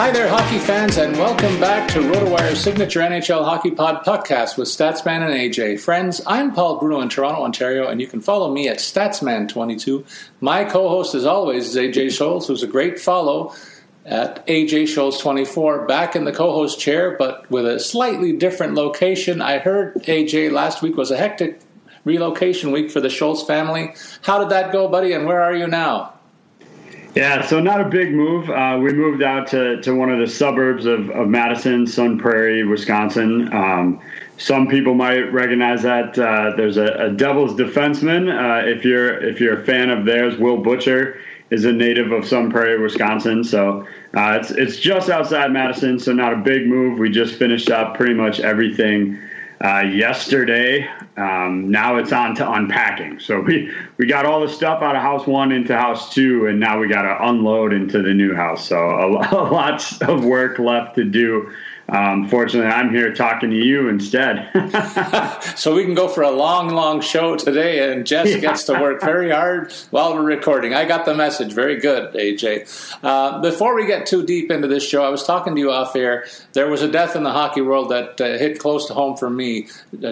Hi there, hockey fans, and welcome back to Rotowire's signature NHL Hockey Pod podcast with Statsman and AJ. Friends, I'm Paul Bruno in Toronto, Ontario, and you can follow me at Statsman22. My co-host, as always, is AJ Scholes, who's a great follow at AJ Scholes24, back in the co-host chair, but with a slightly different location. I heard, AJ, last week was a hectic relocation week for the Scholes family. How did that go, buddy, and where are you now? Yeah, so not a big move. We moved out to one of the suburbs of Madison, Sun Prairie, Wisconsin. Some people might recognize that there's a Devils defenseman. If you're a fan of theirs, Will Butcher is a native of Sun Prairie, Wisconsin. So it's just outside Madison, so not a big move. We just finished up pretty much everything yesterday. Now it's on to unpacking. So we got all the stuff out of house one into house two, and now we got to unload into the new house. So lots of work left to do. Fortunately, I'm here talking to you instead. So we can go for a long show today, and Jess gets to work very hard while we're recording. I got the message. Very good, AJ. Before we get too deep into this show, I was talking to you off air. There was a death in the hockey world that hit close to home for me.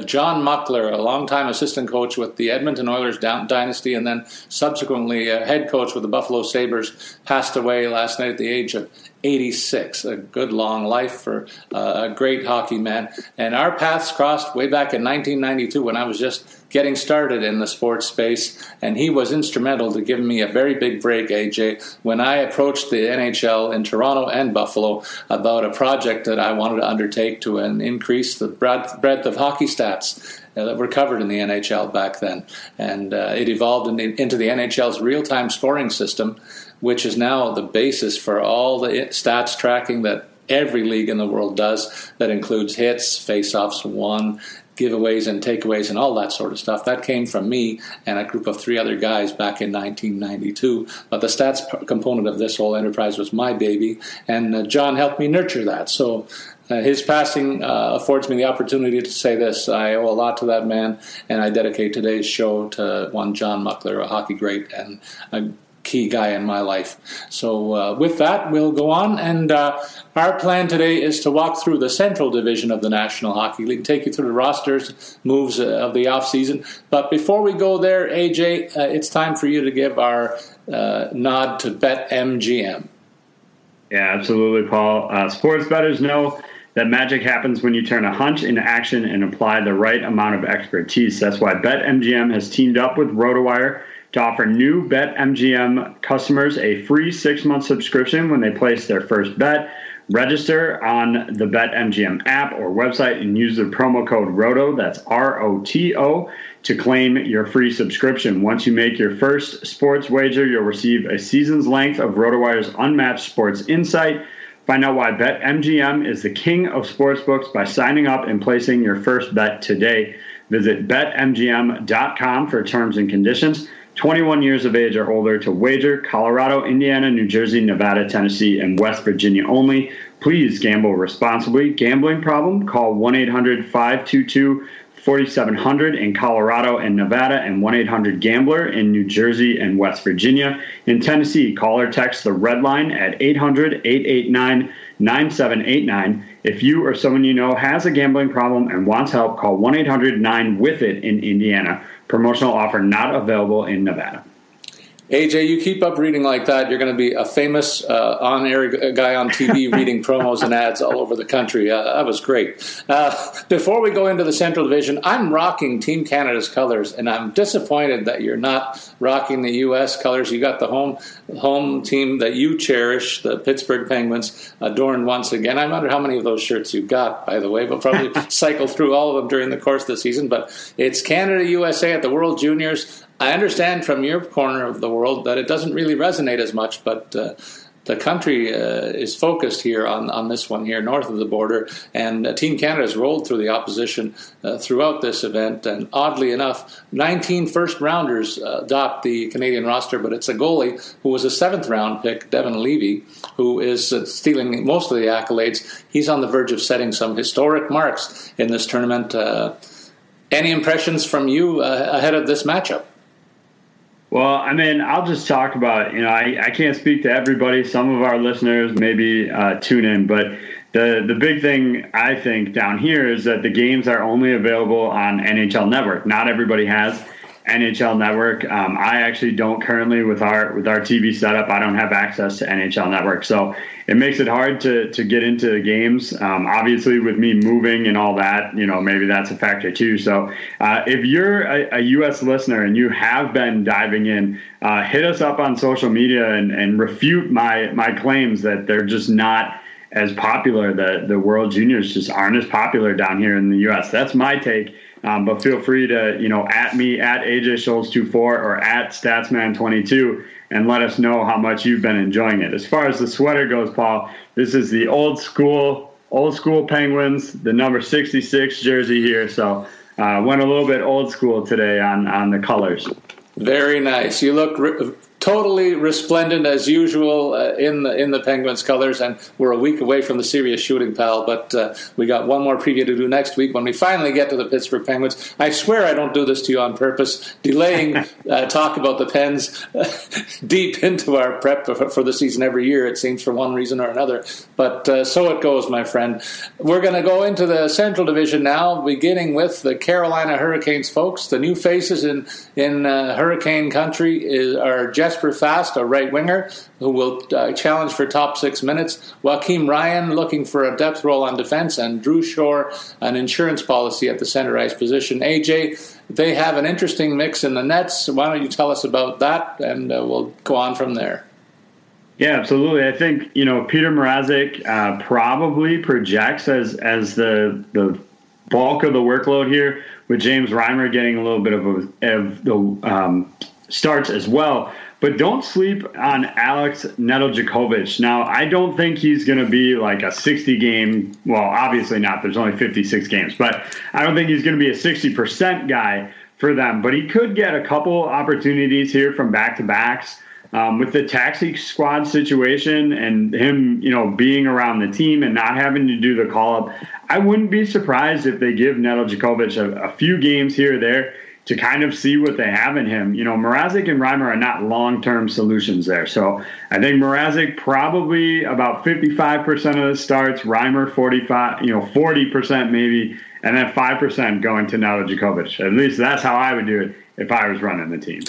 John Muckler, a longtime assistant coach with the Edmonton Oilers dynasty and then subsequently head coach with the Buffalo Sabres, passed away last night at the age of 86, a good long life for a great hockey man. And our paths crossed way back in 1992 when I was just getting started in the sports space, and he was instrumental to giving me a very big break, AJ, when I approached the NHL in Toronto and Buffalo about a project that I wanted to undertake to increase the breadth of hockey stats that were covered in the NHL back then. And it evolved into the NHL's real-time scoring system, which is now the basis for all the stats tracking that every league in the world does. That includes hits, face-offs, won, giveaways and takeaways, and all that sort of stuff. That came from me and a group of three other guys back in 1992. But the stats component of this whole enterprise was my baby, and John helped me nurture that. So his passing affords me the opportunity to say this. I owe a lot to that man, and I dedicate today's show to one John Muckler, a hockey great and a key guy in my life. So with that, we'll go on, and our plan today is to walk through the Central Division of the National Hockey League, take you through the rosters, moves of the offseason. But before we go there, AJ, it's time for you to give our nod to BetMGM. Yeah, absolutely, Paul. Sports bettors know that magic happens when you turn a hunch into action and apply the right amount of expertise. That's why BetMGM has teamed up with Rotowire to offer new BetMGM customers a free 6-month subscription when they place their first bet. Register on the BetMGM app or website and use the promo code ROTO, that's R-O-T-O, to claim your free subscription. Once you make your first sports wager, you'll receive a season's length of RotoWire's unmatched sports insight. Find out why BetMGM is the king of sportsbooks by signing up and placing your first bet today. Visit BetMGM.com for terms and conditions. 21 years of age or older to wager. Colorado, Indiana, New Jersey, Nevada, Tennessee, and West Virginia only. Please gamble responsibly. Gambling problem? Call 1-800-522-4700 4700 in Colorado and Nevada, and 1-800-GAMBLER in New Jersey and West Virginia. In Tennessee, call or text the Red Line at 800-889-9789. If you or someone you know has a gambling problem and wants help, call 1-800-9-WITH-IT in Indiana. Promotional offer not available in Nevada. AJ, you keep up reading like that, you're going to be a famous on-air guy on TV reading promos and ads all over the country. That was great. Before we go into the Central Division, I'm rocking Team Canada's colors, and I'm disappointed that you're not rocking the U.S. colors. You got the home team that you cherish, the Pittsburgh Penguins, adorned once again. I wonder how many of those shirts you've got, by the way. We'll probably cycle through all of them during the course of the season. But it's Canada-USA at the World Juniors. I understand from your corner of the world that it doesn't really resonate as much, but the country is focused here on this one here north of the border, and Team Canada's rolled through the opposition throughout this event, and oddly enough, 19 first-rounders adopt the Canadian roster, but it's a goalie who was a seventh-round pick, Devin Levy, who is stealing most of the accolades. He's on the verge of setting some historic marks in this tournament. Any impressions from you ahead of this matchup? Well, I mean, I'll just talk about, I can't speak to everybody. Some of our listeners maybe tune in, but the big thing I think down here is that the games are only available on NHL Network. Not everybody has NHL Network. I actually don't currently with our TV setup. I don't have access to NHL Network, so it makes it hard to get into the games. Obviously, with me moving and all that, maybe that's a factor too. So, if you're a U.S. listener and you have been diving in, hit us up on social media and refute my claims that they're just not as popular. The World Juniors just aren't as popular down here in the U.S. That's my take. But feel free to, at me, at AJScholes24 or at Statsman22, and let us know how much you've been enjoying it. As far as the sweater goes, Paul, this is the old school Penguins, the number 66 jersey here. So went a little bit old school today on the colors. Very nice. You look totally resplendent as usual in the Penguins colors, and we're a week away from the serious shooting, pal, but we got one more preview to do next week when we finally get to the Pittsburgh Penguins. I swear I don't do this to you on purpose, delaying talk about the Pens deep into our prep for the season every year, it seems, for one reason or another, but so it goes, my friend. We're going to go into the Central Division now, beginning with the Carolina Hurricanes, folks. The new faces in Hurricane Country are Jesper Fast, a right winger who will challenge for top 6 minutes. Joakim Ryan looking for a depth role on defense, and Drew Shore, an insurance policy at the center ice position. AJ, they have an interesting mix in the nets. Why don't you tell us about that, and we'll go on from there. Yeah, absolutely. I think, Peter Mrazek probably projects as the bulk of the workload here, with James Reimer getting a little bit of the starts as well. But don't sleep on Alex Nedeljkovic. Now, I don't think he's going to be like a 60-game. Well, obviously not. There's only 56 games. But I don't think he's going to be a 60% guy for them. But he could get a couple opportunities here from back-to-backs. With the taxi squad situation and him, being around the team and not having to do the call-up, I wouldn't be surprised if they give Nedeljkovic a few games here or there to kind of see what they have in him. Mrazek and Reimer are not long-term solutions there. So I think Mrazek probably about 55% of the starts, Reimer 40% maybe, and then 5% going to Nedeljkovic. At least that's how I would do it if I was running the team.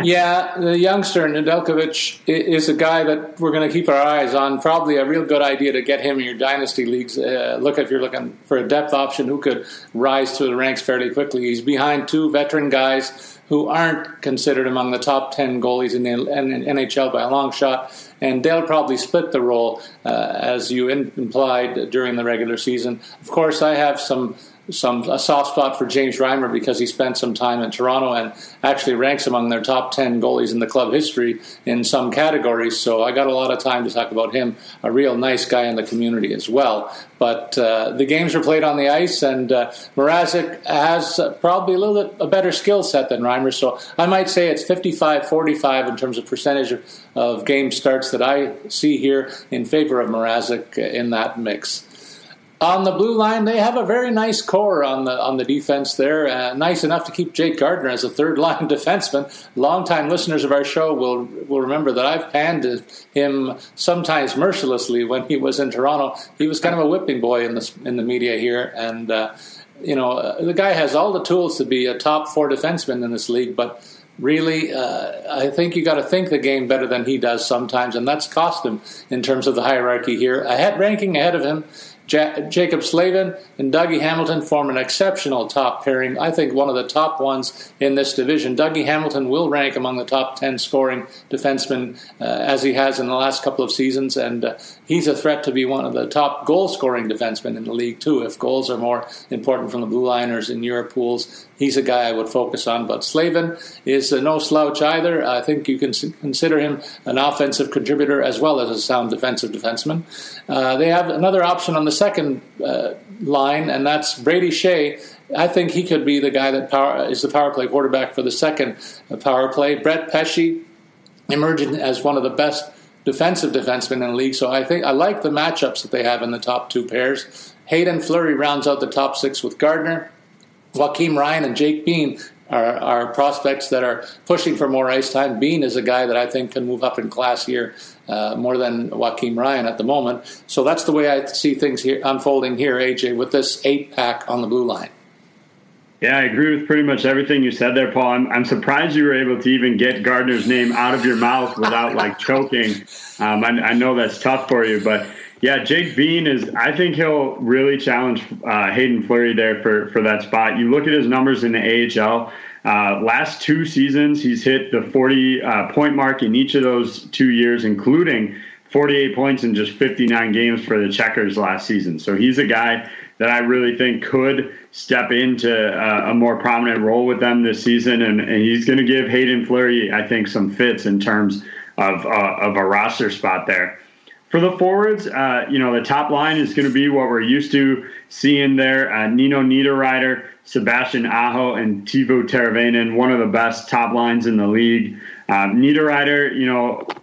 Yeah, the youngster, Nedeljkovic, is a guy that we're going to keep our eyes on. Probably a real good idea to get him in your dynasty leagues. If you're looking for a depth option who could rise through the ranks fairly quickly. He's behind two veteran guys who aren't considered among the top 10 goalies in the NHL by a long shot, and they'll probably split the role, as you implied, during the regular season. Of course, I have a soft spot for James Reimer because he spent some time in Toronto and actually ranks among their top 10 goalies in the club history in some categories, so I got a lot of time to talk about him, a real nice guy in the community as well. But the games are played on the ice, and Mrazek has probably a little bit a better skill set than Reimer, so I might say it's 55-45 in terms of percentage of game starts that I see here in favor of Mrazek in that mix. On the blue line, they have a very nice core on the defense there. Nice enough to keep Jake Gardner as a third-line defenseman. Longtime listeners of our show will remember that I've panned him sometimes mercilessly when he was in Toronto. He was kind of a whipping boy in the media here. And, the guy has all the tools to be a top-four defenseman in this league, but really, I think you got to think the game better than he does sometimes, and that's cost him in terms of the hierarchy here. Ranking ahead of him, Jacob Slavin and Dougie Hamilton form an exceptional top pairing. I think one of the top ones in this division. Dougie Hamilton will rank among the top 10 scoring defensemen as he has in the last couple of seasons, and he's a threat to be one of the top goal-scoring defensemen in the league, too. If goals are more important from the blue liners in your pools, he's a guy I would focus on. But Slavin is no slouch either. I think you can consider him an offensive contributor as well as a sound defensive defenseman. They have another option on the second line, and that's Brady Shea. I think he could be the guy that is the power play quarterback for the second power play. Brett Pesci emerging as one of the best defensive defensemen in the league, so I think I like the matchups that they have in the top two pairs. Hayden Fleury rounds out the top six with Gardner. Joakim Ryan and Jake Bean are prospects that are pushing for more ice time. Bean is a guy that I think can move up in class here more than Joakim Ryan at the moment. So that's the way I see things here unfolding here, AJ, with this 8-pack on the blue line. Yeah, I agree with pretty much everything you said there, Paul. I'm surprised you were able to even get Gardner's name out of your mouth without, choking. I know that's tough for you, but yeah, Jake Bean I think he'll really challenge Hayden Fleury there for that spot. You look at his numbers in the AHL. Last two seasons, he's hit the 40-point mark in each of those 2 years, including 48 points in just 59 games for the Checkers last season. So he's a guy that I really think could step into a more prominent role with them this season, and he's going to give Hayden Fleury, I think, some fits in terms of a roster spot there. For the forwards, the top line is going to be what we're used to seeing there. Nino Niederreiter, Sebastian Aho, and Teuvo Teravainen, one of the best top lines in the league. Niederreiter,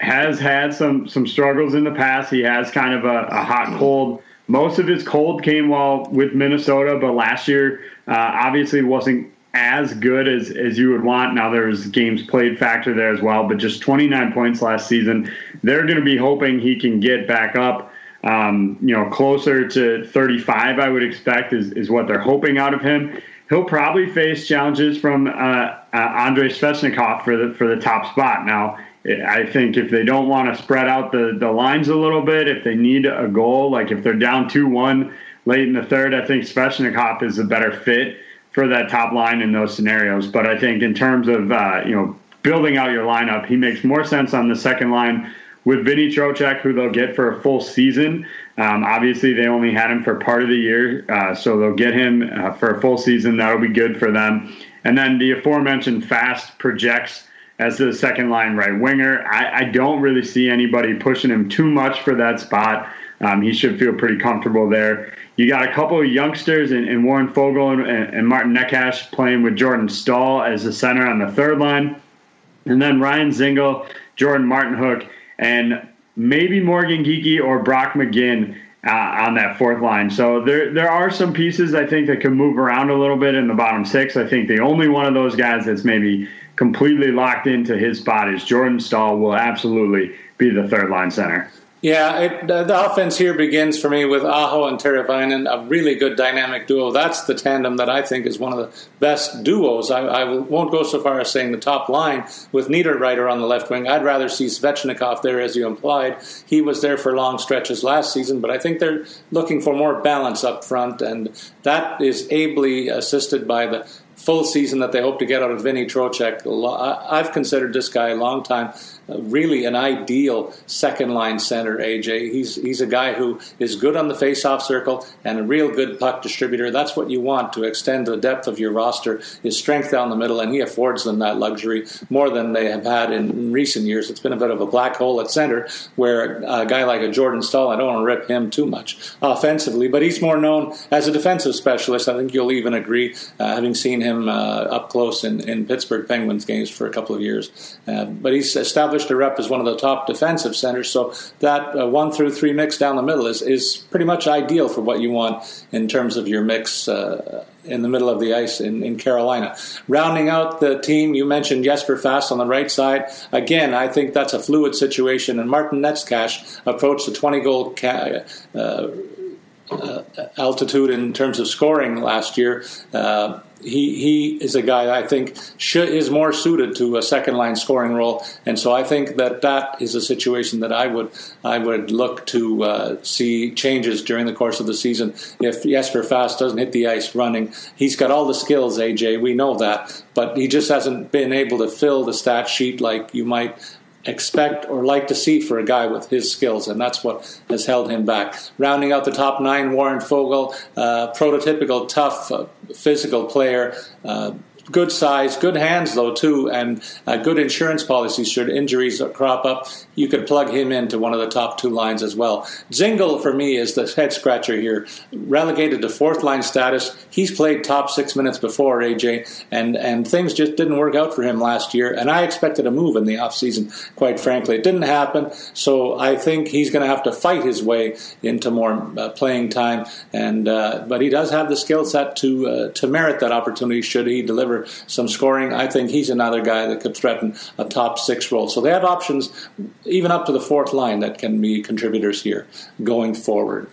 has had some struggles in the past. He has kind of a hot-cold. Most of his cold came while with Minnesota, but last year obviously wasn't as good as you would want. Now there's games played factor there as well, but just 29 points last season. They're going to be hoping he can get back up, closer to 35, I would expect, is what they're hoping out of him. He'll probably face challenges from Andrei Sveshnikov for the top spot. Now, I think if they don't want to spread out the lines a little bit, if they need a goal, if they're down 2-1 late in the third, I think Sveshnikov is a better fit for that top line in those scenarios. But I think in terms of, building out your lineup, he makes more sense on the second line with Vinny Trocek, who they'll get for a full season. Obviously, they only had him for part of the year, so they'll get him for a full season. That'll be good for them. And then the aforementioned Fast projects as the second line right winger. I don't really see anybody pushing him too much for that spot. He should feel pretty comfortable there. You got a couple of youngsters in Warren Fogle and Martin Neckash playing with Jordan Staal as the center on the third line. And then Ryan Zingle, Jordan Martinhook, and maybe Morgan Geekie or Brock McGinn on that fourth line. So there are some pieces, I think, that can move around a little bit in the bottom six. I think the only one of those guys that's maybe completely locked into his spot is Jordan Staal will absolutely be the third line center. Yeah, the offense here begins for me with Aho and Teravainen, a really good dynamic duo. That's the tandem that I think is one of the best duos. I won't go so far as saying the top line with Niederreiter on the left wing. I'd rather see Svechnikov there, as you implied. He was there for long stretches last season, but I think they're looking for more balance up front, and that is ably assisted by the full season that they hope to get out of Vinny Trocek. I've considered this guy a long time really an ideal second-line center, AJ. He's a guy who is good on the face-off circle and a real good puck distributor. That's what you want to extend the depth of your roster, is strength down the middle, and he affords them that luxury more than they have had in recent years. It's been a bit of a black hole at center where a guy like a Jordan Staal, I don't want to rip him too much offensively, but he's more known as a defensive specialist. I think you'll even agree, having seen him him up close in Pittsburgh Penguins games for a couple of years. But he's established a rep as one of the top defensive centers, so that 1-3 mix down the middle is pretty much ideal for what you want in terms of your mix in the middle of the ice in Carolina. Rounding out the team, you mentioned Jesper Fast on the right side. Again, I think that's a fluid situation, and Martin Neckash approached the 20-goal altitude in terms of scoring last year. He is a guy I think is more suited to a second-line scoring role, and so I think that is a situation that I would look to see changes during the course of the season. If Jesper Fast doesn't hit the ice running, he's got all the skills, AJ, we know that, but he just hasn't been able to fill the stat sheet like you might expect or like to see for a guy with his skills, and that's what has held him back. Rounding out the top nine, Warren Fogle, prototypical tough physical player, good size, good hands though too, and good insurance policy should injuries crop up. You could plug him into one of the top two lines as well. Zingle for me is the head scratcher here, relegated to fourth line status. He's played top 6 minutes before, AJ, and things just didn't work out for him last year, and I expected a move in the offseason, quite frankly. It didn't happen, so I think he's going to have to fight his way into more playing time, and but he does have the skill set to merit that opportunity should he deliver some scoring. I think he's another guy that could threaten a top six role. So they have options even up to the fourth line that can be contributors here going forward.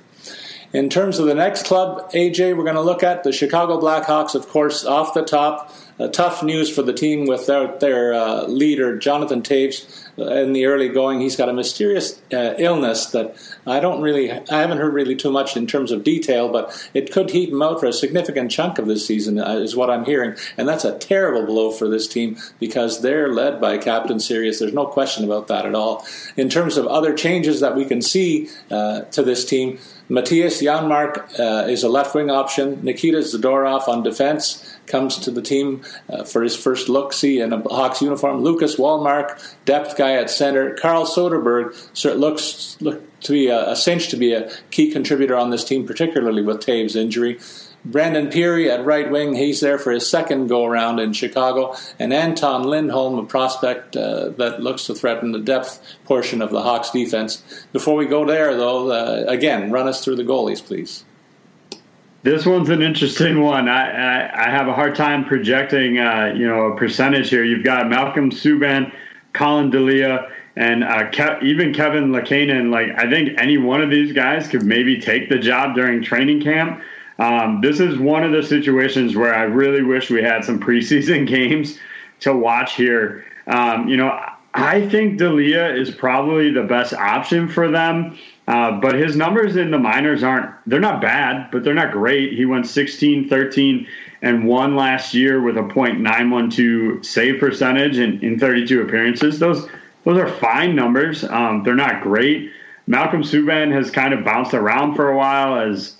In terms of the next club, AJ, we're going to look at the Chicago Blackhawks, of course, off the top. Tough news for the team without their leader, Jonathan Toews. In the early going, he's got a mysterious illness that I haven't heard really too much in terms of detail, but it could keep him out for a significant chunk of this season, is what I'm hearing, and that's a terrible blow for this team because they're led by Captain Sirius. There's no question about that at all. In terms of other changes that we can see to this team, Matthias Janmark is a left-wing option. Nikita Zadorov on defense comes to the team for his first look-see in a Hawks uniform. Lucas Wallmark, depth guy at center. Carl Soderberg looks to be a cinch to be a key contributor on this team, particularly with Toews' injury. Brandon Peary at right wing, he's there for his second go-around in Chicago. And Anton Lindholm, a prospect that looks to threaten the depth portion of the Hawks' defense. Before we go there, though, again, run us through the goalies, please. This one's an interesting one. I have a hard time projecting, a percentage here. You've got Malcolm Subban, Colin D'Elia, and even Kevin Lacanen. I think any one of these guys could maybe take the job during training camp. This is one of the situations where I really wish we had some preseason games to watch here. I think D'Elia is probably the best option for them, but his numbers in the minors they're not bad, but they're not great. He went 16-13-1 last year with a .912 save percentage in 32 appearances. Those are fine numbers. They're not great. Malcolm Subban has kind of bounced around for a while as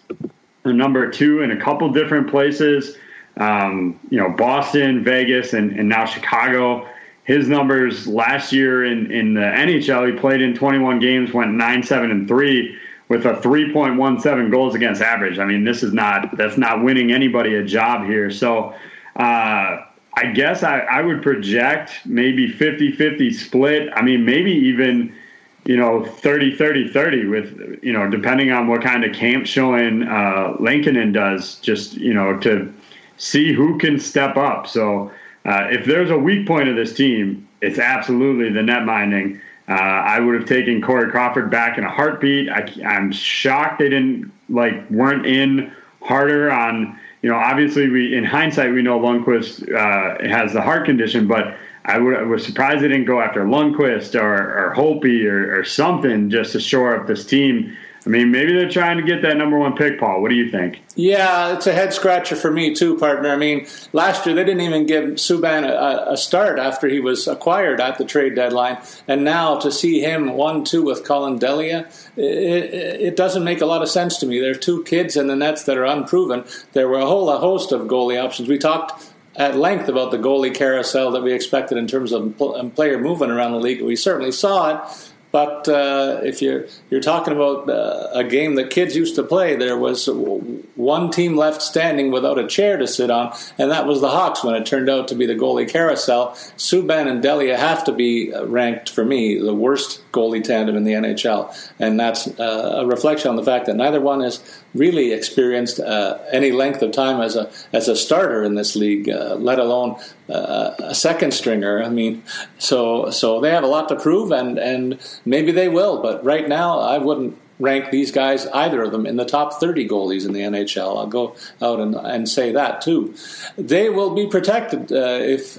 the number two in a couple different places, Boston, Vegas, and now Chicago. His numbers last year in the NHL, he played in 21 games, went 9-7-3 with a 3.17 goals against average. I mean, that's not winning anybody a job here. So I guess I would project maybe 50-50 split. I mean, maybe even 30-30-30 with, depending on what kind of camp showing Lankinen does, just, to see who can step up. So if there's a weak point of this team, it's absolutely the net minding. I would have taken Corey Crawford back in a heartbeat. I'm shocked they weren't in harder on, obviously in hindsight, we know Lundqvist has the heart condition, but I was surprised they didn't go after Lundqvist or Holtby or something just to shore up this team. I mean, maybe they're trying to get that number one pick, Paul. What do you think? Yeah, it's a head-scratcher for me too, partner. I mean, last year they didn't even give Subban a start after he was acquired at the trade deadline. And now to see him 1-2 with Colin D'Elia, it doesn't make a lot of sense to me. There are two kids in the Nets that are unproven. There were a host of goalie options. We talked at length about the goalie carousel that we expected in terms of player movement around the league. We certainly saw it, But if you're talking about a game that kids used to play, there was one team left standing without a chair to sit on, and that was the Hawks when it turned out to be the goalie carousel. Subban and D'Elia have to be ranked, for me, the worst goalie tandem in the NHL, and that's a reflection on the fact that neither one has really experienced any length of time as a starter in this league, let alone a second stringer. I mean, so they have a lot to prove, and maybe they will, but right now I wouldn't rank these guys, either of them, in the top 30 goalies in the NHL. I'll go out and say that too. They will be protected if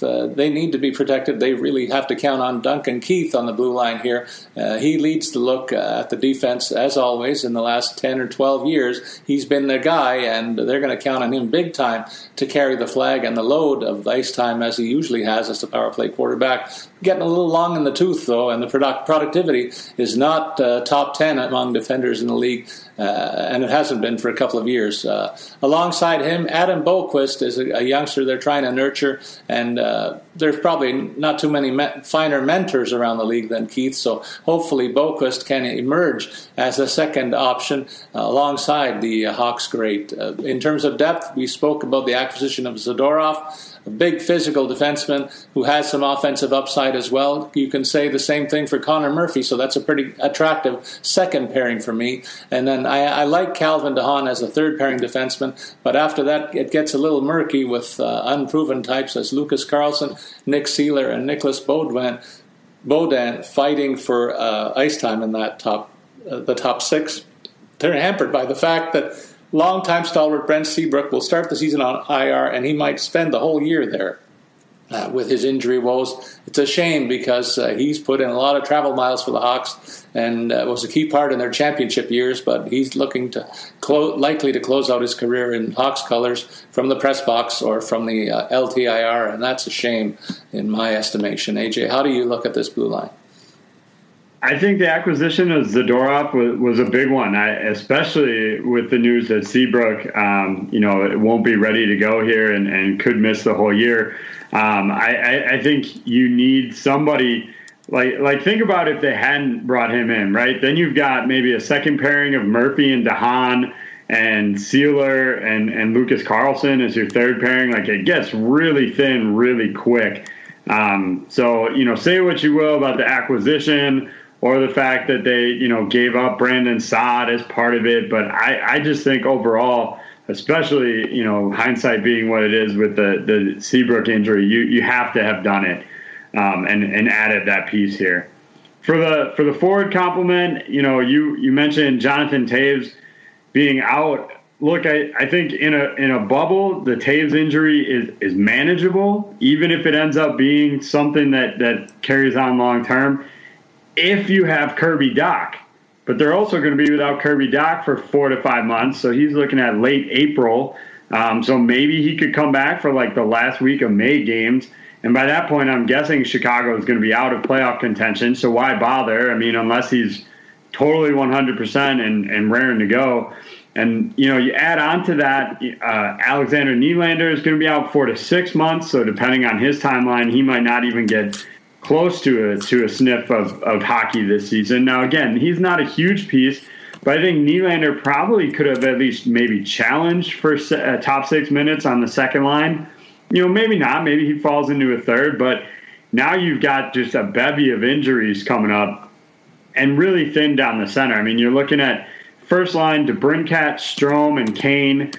they need to be protected. They really have to count on Duncan Keith on the blue line here. He leads the look at the defense, as always, in the last 10 or 12 years. He's been their guy, and they're going to count on him big time to carry the flag and the load of ice time, as he usually has as the power play quarterback. Getting a little long in the tooth, though, and the productivity is not top 10 among defenders in the league, and it hasn't been for a couple of years. Alongside him, Adam Boquist is a youngster they're trying to nurture, and there's probably not too many finer mentors around the league than Keith, so hopefully Boquist can emerge as a second option alongside the Hawks great. In terms of depth, we spoke about the acquisition of Zadorov, a big physical defenseman who has some offensive upside as well. You can say the same thing for Connor Murphy, so that's a pretty attractive second pairing for me. And then I like Calvin DeHaan as a third-pairing defenseman, but after that it gets a little murky with unproven types as Lucas Carlson, Nick Seeler, and Nicholas Baudin fighting for ice time in that the top six. They're hampered by the fact that longtime stalwart Brent Seabrook will start the season on IR, and he might spend the whole year there with his injury woes. It's a shame because he's put in a lot of travel miles for the Hawks and was a key part in their championship years, but he's looking to likely to close out his career in Hawks colors from the press box or from the LTIR, and that's a shame in my estimation. AJ, how do you look at this blue line? I think the acquisition of Zadorov was a big one, especially with the news that Seabrook, it won't be ready to go here and could miss the whole year. I think you need somebody like think about if they hadn't brought him in, right? Then you've got maybe a second pairing of Murphy and DeHaan and Seeler and Lucas Carlson as your third pairing. Like, it gets really thin really quick. So say what you will about the acquisition or the fact that they, gave up Brandon Saad as part of it. But I just think overall, especially, hindsight being what it is with the Seabrook injury, you have to have done it and added that piece here. For the forward complement, you mentioned Jonathan Toews being out. Look, I think in a bubble, the Toews injury is manageable, even if it ends up being something that carries on long term. If you have Kirby Dach, but they're also going to be without Kirby Dach for 4 to 5 months. So he's looking at late April. So maybe he could come back for like the last week of May games. And by that point, I'm guessing Chicago is going to be out of playoff contention. So why bother? I mean, unless he's totally 100% and raring to go. And, you add on to that, Alexander Nylander is going to be out 4 to 6 months. So depending on his timeline, he might not even get close to a sniff of hockey this season. Now, again, he's not a huge piece, but I think Nylander probably could have at least maybe challenged for top 6 minutes on the second line. Maybe not. Maybe he falls into a third, but now you've got just a bevy of injuries coming up and really thin down the center. I mean, you're looking at first line to Brincat, Strom, and Kane,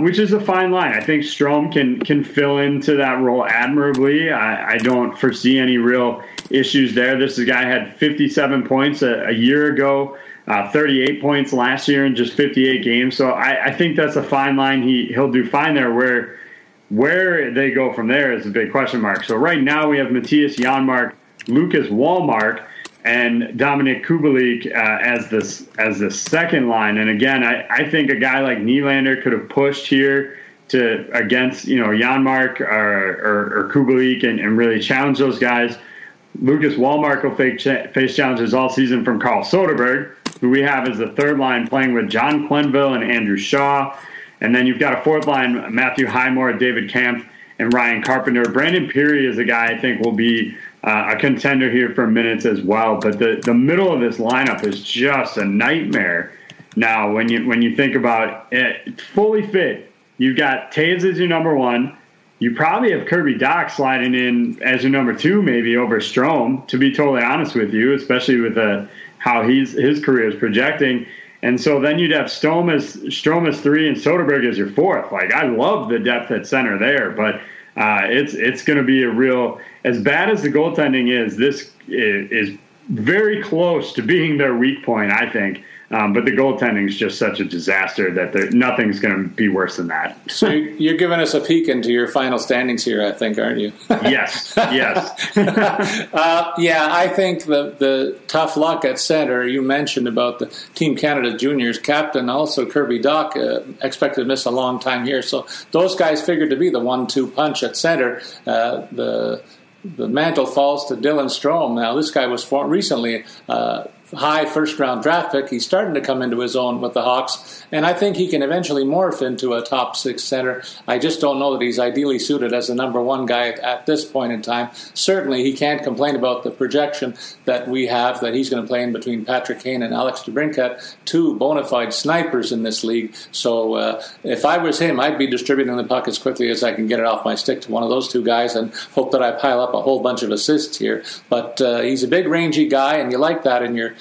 which is a fine line. I think Strom can fill into that role admirably. I don't foresee any real issues there. This guy had 57 points a year ago, 38 points last year in just 58 games. So I think that's a fine line. He'll do fine there. Where they go from there is a big question mark. So right now we have Matthias Janmark, Lucas Wallmark, and Dominic Kubalik as the second line. And again, I think a guy like Nylander could have pushed here against Janmark or Kubalik and really challenge those guys. Lucas Wallmark will face challenges all season from Carl Soderberg, who we have as the third line, playing with John Quenneville and Andrew Shaw. And then you've got a fourth line, Matthew Highmore, David Kampf, and Ryan Carpenter. Brandon Peary is a guy I think will be a contender here for minutes as well. But the middle of this lineup is just a nightmare. Now, when you think about it, fully fit, you've got Toews as your number one. You probably have Kirby Dach sliding in as your number two, maybe over Strom, to be totally honest with you, especially with how his career is projecting. And so then you'd have Strom as three and Soderberg as your fourth. Like, I love the depth at center there, but it's going to be a real – as bad as the goaltending is, this is very close to being their weak point, I think. But the goaltending is just such a disaster that nothing's going to be worse than that. So you're giving us a peek into your final standings here, I think, aren't you? Yes. Yeah, I think the tough luck at center, you mentioned about the Team Canada Juniors captain, also Kirby Dach, expected to miss a long time here. So those guys figured to be the 1-2 punch at center. The mantle falls to Dylan Strom. Now, this guy was recently high first-round draft pick. He's starting to come into his own with the Hawks, and I think he can eventually morph into a top-six center. I just don't know that he's ideally suited as the number one guy at this point in time. Certainly, he can't complain about the projection that we have that he's going to play in between Patrick Kane and Alex DeBrincat, two bona fide snipers in this league. So if I was him, I'd be distributing the puck as quickly as I can get it off my stick to one of those two guys and hope that I pile up a whole bunch of assists here. But he's a big, rangy guy, and you like that in your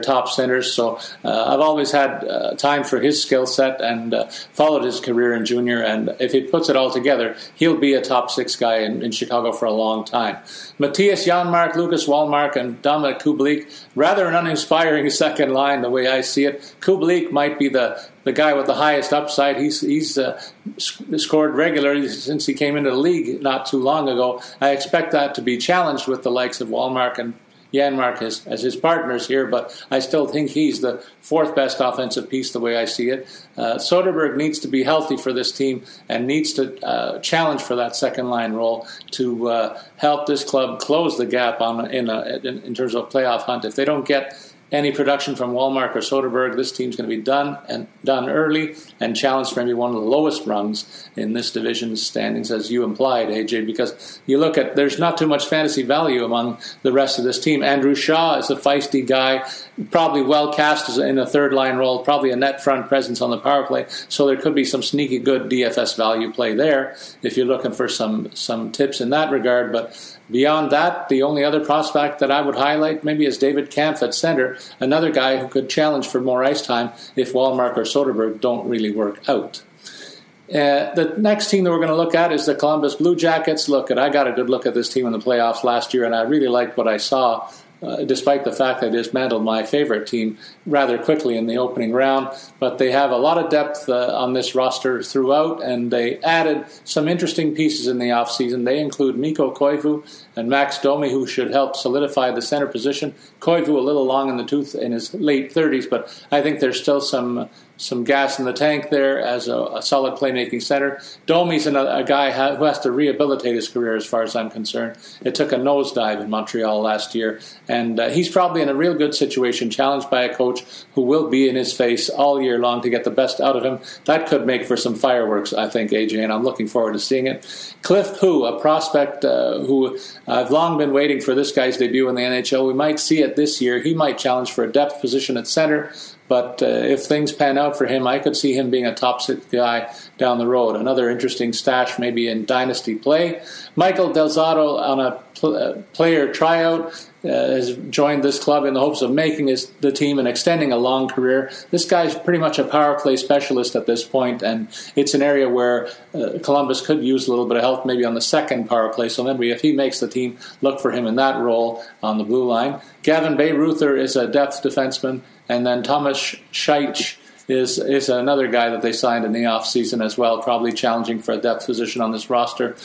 top centers. So I've always had time for his skill set and followed his career in junior, and if he puts it all together, he'll be a top six guy in Chicago for a long time. Matthias Janmark, Lucas Wallmark, and Dominic Kubalik, rather an uninspiring second line the way I see it. Kubalik might be the guy with the highest upside. He's scored regularly since he came into the league not too long ago. I expect that to be challenged with the likes of Wallmark and Janmark as his partners here, but I still think he's the fourth best offensive piece the way I see it. Soderberg needs to be healthy for this team and needs to challenge for that second-line role to help this club close the gap in terms of a playoff hunt. If they don't get any production from Wallmark or Soderberg, this team's going to be done early and challenged for maybe one of the lowest rungs in this division's standings, as you implied, AJ, because you look at there's not too much fantasy value among the rest of this team. Andrew Shaw is a feisty guy, probably well cast in a third-line role, probably a net front presence on the power play, so there could be some sneaky good DFS value play there if you're looking for some tips in that regard. But beyond that, the only other prospect that I would highlight maybe is David Kampf at center, another guy who could challenge for more ice time if Wallmark or Soderberg don't really work out. The next team that we're going to look at is the Columbus Blue Jackets. I got a good look at this team in the playoffs last year, and I really liked what I saw, despite the fact they dismantled my favorite team rather quickly in the opening round. But they have a lot of depth on this roster throughout, and they added some interesting pieces in the offseason. They include Mikko Koivu and Max Domi, who should help solidify the center position. Koivu a little long in the tooth in his late 30s, but I think there's still some gas in the tank there as a solid playmaking center. Domi's a guy who has to rehabilitate his career as far as I'm concerned. It took a nosedive in Montreal last year, and he's probably in a real good situation, challenged by a coach who will be in his face all year long to get the best out of him. That could make for some fireworks, I think, AJ, and I'm looking forward to seeing it. Cliff Poo, a prospect who I've long been waiting for this guy's debut in the NHL. We might see it this year. He might challenge for a depth position at center, but if things pan out for him, I could see him being a top-six guy down the road. Another interesting stash maybe in dynasty play. Michael Delzato on a player tryout has joined this club in the hopes of making the team and extending a long career. This guy's pretty much a power play specialist at this point, and it's an area where Columbus could use a little bit of help maybe on the second power play. So maybe if he makes the team, look for him in that role on the blue line. Gavin Bayreuther is a depth defenseman, and then Thomas Scheich is another guy that they signed in the offseason as well, probably challenging for a depth position on this roster.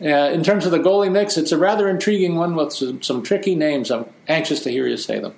In terms of the goalie mix, it's a rather intriguing one with some tricky names. I'm anxious to hear you say them.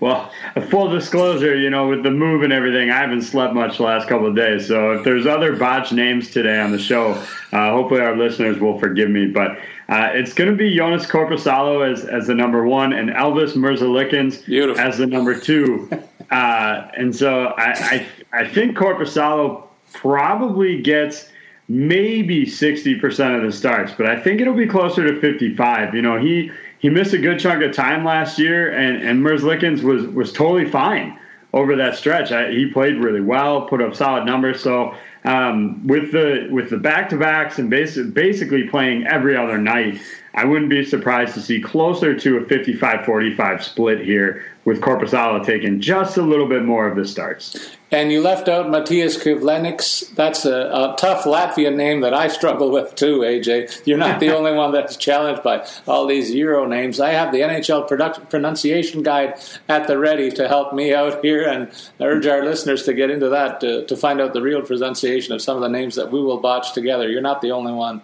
Well, full disclosure, with the move and everything, I haven't slept much the last couple of days. So if there's other botched names today on the show, hopefully our listeners will forgive me. But it's going to be Joonas Korpisalo as the number one and Elvis Merzlikins as the number two. And so I think Korpisalo probably gets maybe 60% of the starts, but I think it'll be closer to 55. You know, he missed a good chunk of time last year, and Merzlikins was totally fine over that stretch. He played really well, put up solid numbers. So with the back-to-backs and basically playing every other night, I wouldn't be surprised to see closer to a 55-45 split here, with Korpisalo taking just a little bit more of the starts. And you left out Matthias Kivlenieks. That's a tough Latvian name that I struggle with too, AJ. You're not the only one that's challenged by all these Euro names. I have the NHL pronunciation guide at the ready to help me out here, and I urge our listeners to get into that to find out the real pronunciation of some of the names that we will botch together. You're not the only one.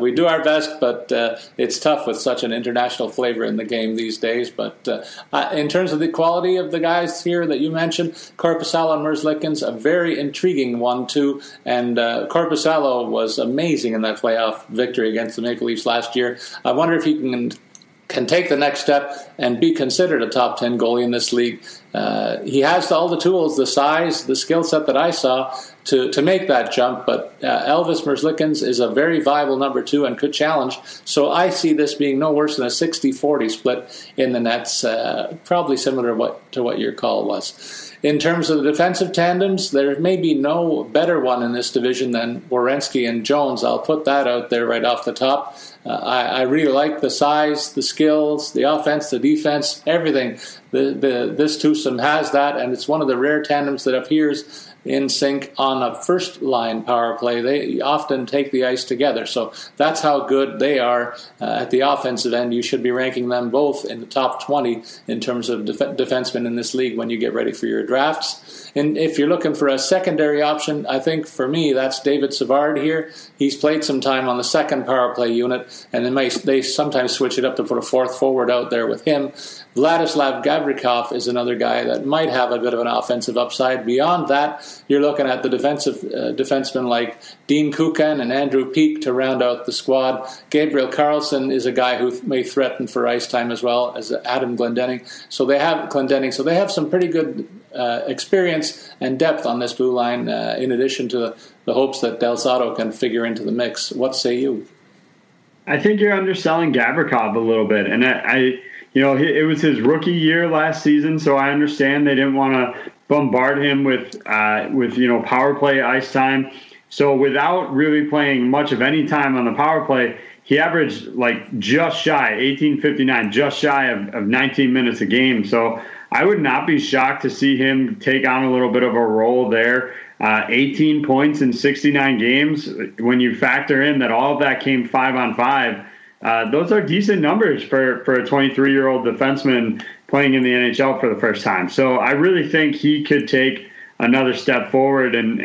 We do our best, but it's tough with such an international flavor in the game these days. But in terms of the quality of the guys here that you mentioned, Korpisalo and Merzlikins, a very intriguing 1-2, and Korpisalo was amazing in that playoff victory against the Maple Leafs last year. I wonder if he can take the next step and be considered a top 10 goalie in this league. He has all the tools, the size, the skill set that I saw to make that jump, but Elvis Merzlikins is a very viable number 2 and could challenge, so I see this being no worse than a 60-40 split in the nets, probably similar to what your call was. In terms of the defensive tandems, there may be no better one in this division than Werenski and Jones. I'll put that out there right off the top. I really like the size, the skills, the offense, the defense, everything. This twosome has that, and it's one of the rare tandems that appears in sync on a first-line power play. They often take the ice together, so that's how good they are at the offensive end. You should be ranking them both in the top 20 in terms of defensemen in this league when you get ready for your drafts. And if you're looking for a secondary option, I think for me that's David Savard here. He's played some time on the second power play unit, and they sometimes switch it up to put a fourth forward out there with him. Vladislav Gavrikov is another guy that might have a bit of an offensive upside. Beyond that, you're looking at the defensemen like Dean Kukan and Andrew Peak to round out the squad. Gabriel Karlsson is a guy who may threaten for ice time as well as Adam Glendening. So they have some pretty good experience and depth on this blue line, in addition to the hopes that Del Sotto can figure into the mix. What say you? I think you're underselling Gavrikov a little bit, and I it was his rookie year last season, so I understand they didn't want to bombard him with power play ice time. So without really playing much of any time on the power play, he averaged just shy, 18.59, just shy of 19 minutes a game. So I would not be shocked to see him take on a little bit of a role there. 18 points in 69 games. When you factor in that all of that came 5-on-5, those are decent numbers for a 23-year-old defenseman playing in the NHL for the first time. So I really think he could take another step forward. And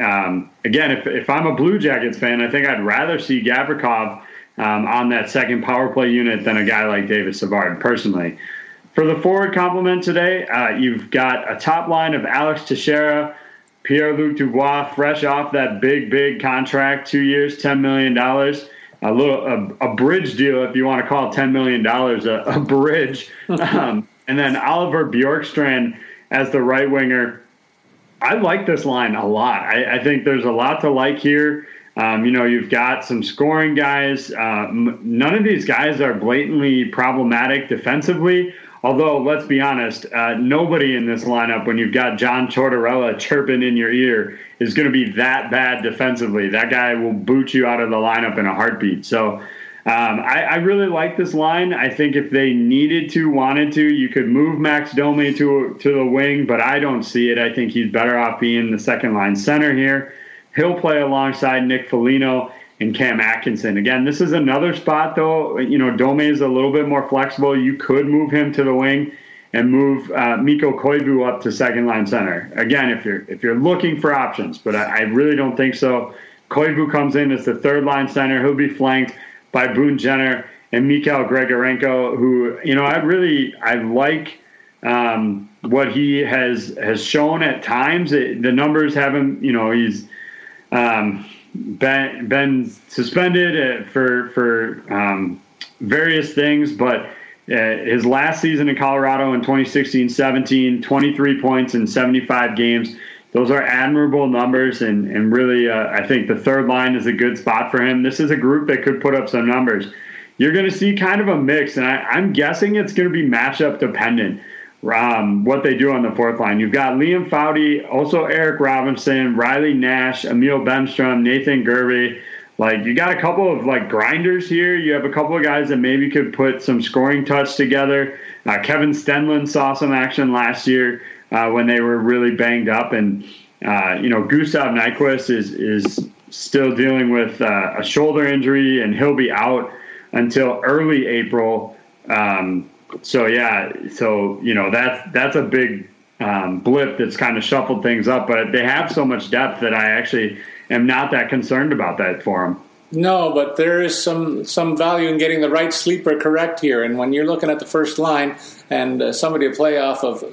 again, if I'm a Blue Jackets fan, I think I'd rather see Gavrikov on that second power play unit than a guy like David Savard, personally. For the forward complement today, you've got a top line of Alex Teixeira, Pierre-Luc Dubois, fresh off that big contract, 2 years, $10 million. A bridge deal, if you want to call $10 million a bridge. And then Oliver Bjorkstrand as the right winger. I like this line a lot. I think there's a lot to like here. You've got some scoring guys. None of these guys are blatantly problematic defensively. Although, let's be honest, nobody in this lineup, when you've got John Tortorella chirping in your ear, is going to be that bad defensively. That guy will boot you out of the lineup in a heartbeat. So I really like this line. I think if they wanted to, you could move Max Domi to the wing, but I don't see it. I think he's better off being the second-line center here. He'll play alongside Nick Foligno and Cam Atkinson. Again, this is another spot, though. Domi is a little bit more flexible. You could move him to the wing and move Mikko Koivu up to second-line center. Again, if you're looking for options, but I really don't think so. Koivu comes in as the third-line center. He'll be flanked by Boone Jenner and Mikhail Grigorenko, who, I like what he has shown at times. The numbers haven't, he's... been suspended for various things, but his last season in Colorado in 2016-17, 23 points in 75 games, those are admirable numbers, and really, I think the third line is a good spot for him. This is a group that could put up some numbers. You're going to see kind of a mix, and I'm guessing it's going to be matchup dependent, what they do on the fourth line. You've got Liam Foudy, also Eric Robinson, Riley Nash, Emil Bemstrom, Nathan Gervey. Like, you got a couple of like grinders here. You have a couple of guys that maybe could put some scoring touch together. Kevin Stenlund saw some action last year when they were really banged up, and Gustav Nyquist is still dealing with a shoulder injury, and he'll be out until early April. That's a big blip that's kind of shuffled things up, but they have so much depth that I actually am not that concerned about that for them. No, but there is some value in getting the right sleeper correct here. And when you're looking at the first line and somebody to play off of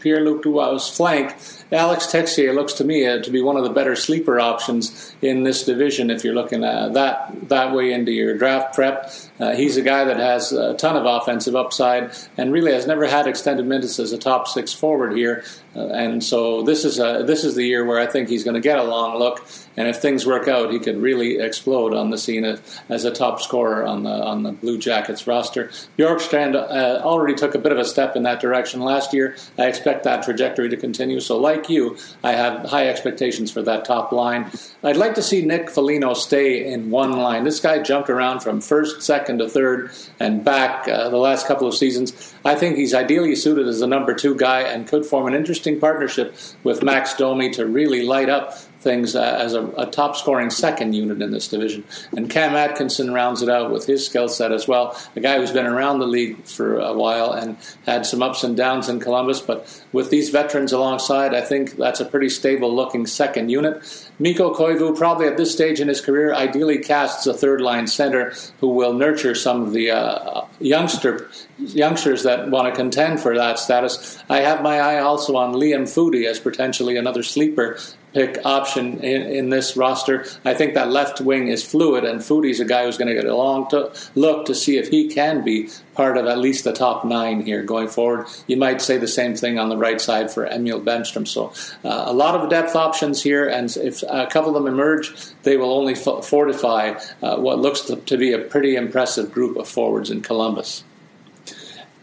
Pierre-Luc Dubois' flank, Alex Texier looks to me to be one of the better sleeper options in this division if you're looking that way into your draft prep. He's a guy that has a ton of offensive upside and really has never had extended minutes as a top six forward here. And so this is the year where I think he's going to get a long look. And if things work out, he could really explode on the scene as a top scorer on the Blue Jackets roster. Bjorkstrand already took a bit of a step in that direction last year. I expect that trajectory to continue. So like you, I have high expectations for that top line. I'd like to see Nick Foligno stay in one line. This guy jumped around from first, second to third and back the last couple of seasons. I think he's ideally suited as a number two guy and could form an interesting partnership with Max Domi to really light up things as a top-scoring second unit in this division. And Cam Atkinson rounds it out with his skill set as well, a guy who's been around the league for a while and had some ups and downs in Columbus. But with these veterans alongside, I think that's a pretty stable-looking second unit. Mikko Koivu, probably at this stage in his career, ideally casts a third-line center who will nurture some of the youngsters that want to contend for that status. I have my eye also on Liam Foudy as potentially another sleeper pick option in this roster. I think that left wing is fluid, and Foudy's a guy who's going to get a long look to see if he can be part of at least the top nine here going forward. You might say the same thing on the right side for Emil Bemstrom. So a lot of depth options here, and if a couple of them emerge, they will only fortify what looks to be a pretty impressive group of forwards in Columbus.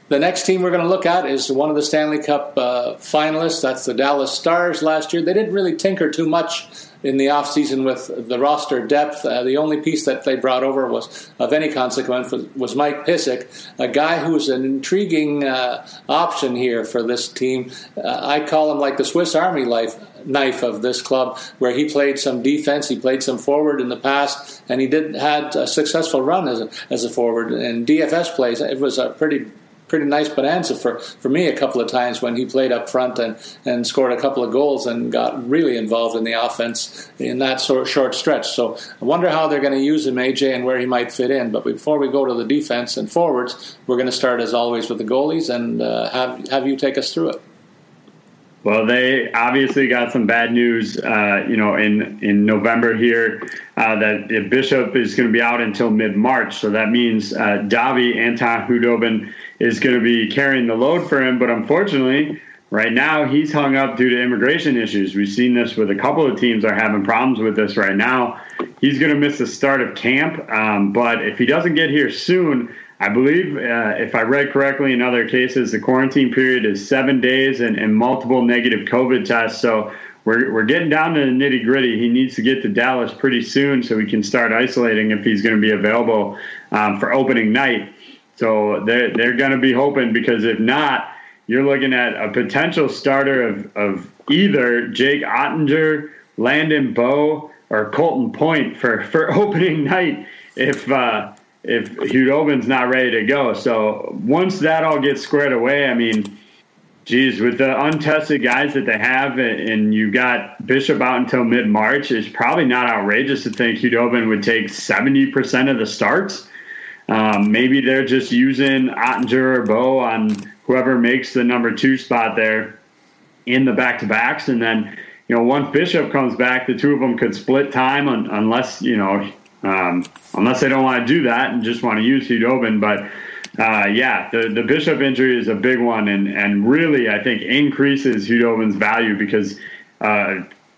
The next team we're going to look at is one of the Stanley Cup finalists. That's the Dallas Stars last year. They didn't really tinker too much in the offseason with the roster depth. The only piece that they brought over was of any consequence was Mike Pissick, a guy who's an intriguing option here for this team. I call him like the Swiss Army knife of this club, where he played some defense, he played some forward in the past, and he had a successful run as a forward. And DFS plays, it was a pretty nice bonanza for me a couple of times when he played up front and scored a couple of goals and got really involved in the offense in that sort of short stretch. So I wonder how they're going to use him, AJ, and where he might fit in. But before we go to the defense and forwards, we're going to start, as always, with the goalies and have you take us through it. Well, they obviously got some bad news, in November here that Bishop is going to be out until mid-March. So that means Davi Anton Hudobin is going to be carrying the load for him. But unfortunately, right now, he's hung up due to immigration issues. We've seen this with a couple of teams that are having problems with this right now. He's going to miss the start of camp. But if he doesn't get here soon, I believe, if I read correctly, in other cases, the quarantine period is 7 days and multiple negative COVID tests. So we're getting down to the nitty gritty. He needs to get to Dallas pretty soon so we can start isolating if he's going to be available for opening night. So they're going to be hoping, because if not, you're looking at a potential starter of either Jake Ottinger, Landon Bowe, or Colton Point for opening night if Hudobin's not ready to go. So once that all gets squared away, I mean, geez, with the untested guys that they have, and you got Bishop out until mid-March, it's probably not outrageous to think Hudobin would take 70% of the starts. Maybe they're just using Ottinger or Bowe on whoever makes the number two spot there in the back-to-backs. And then, once Bishop comes back, the two of them could split time unless they don't want to do that and just want to use Hudobin. But, the Bishop injury is a big one and really, I think, increases Hudobin's value because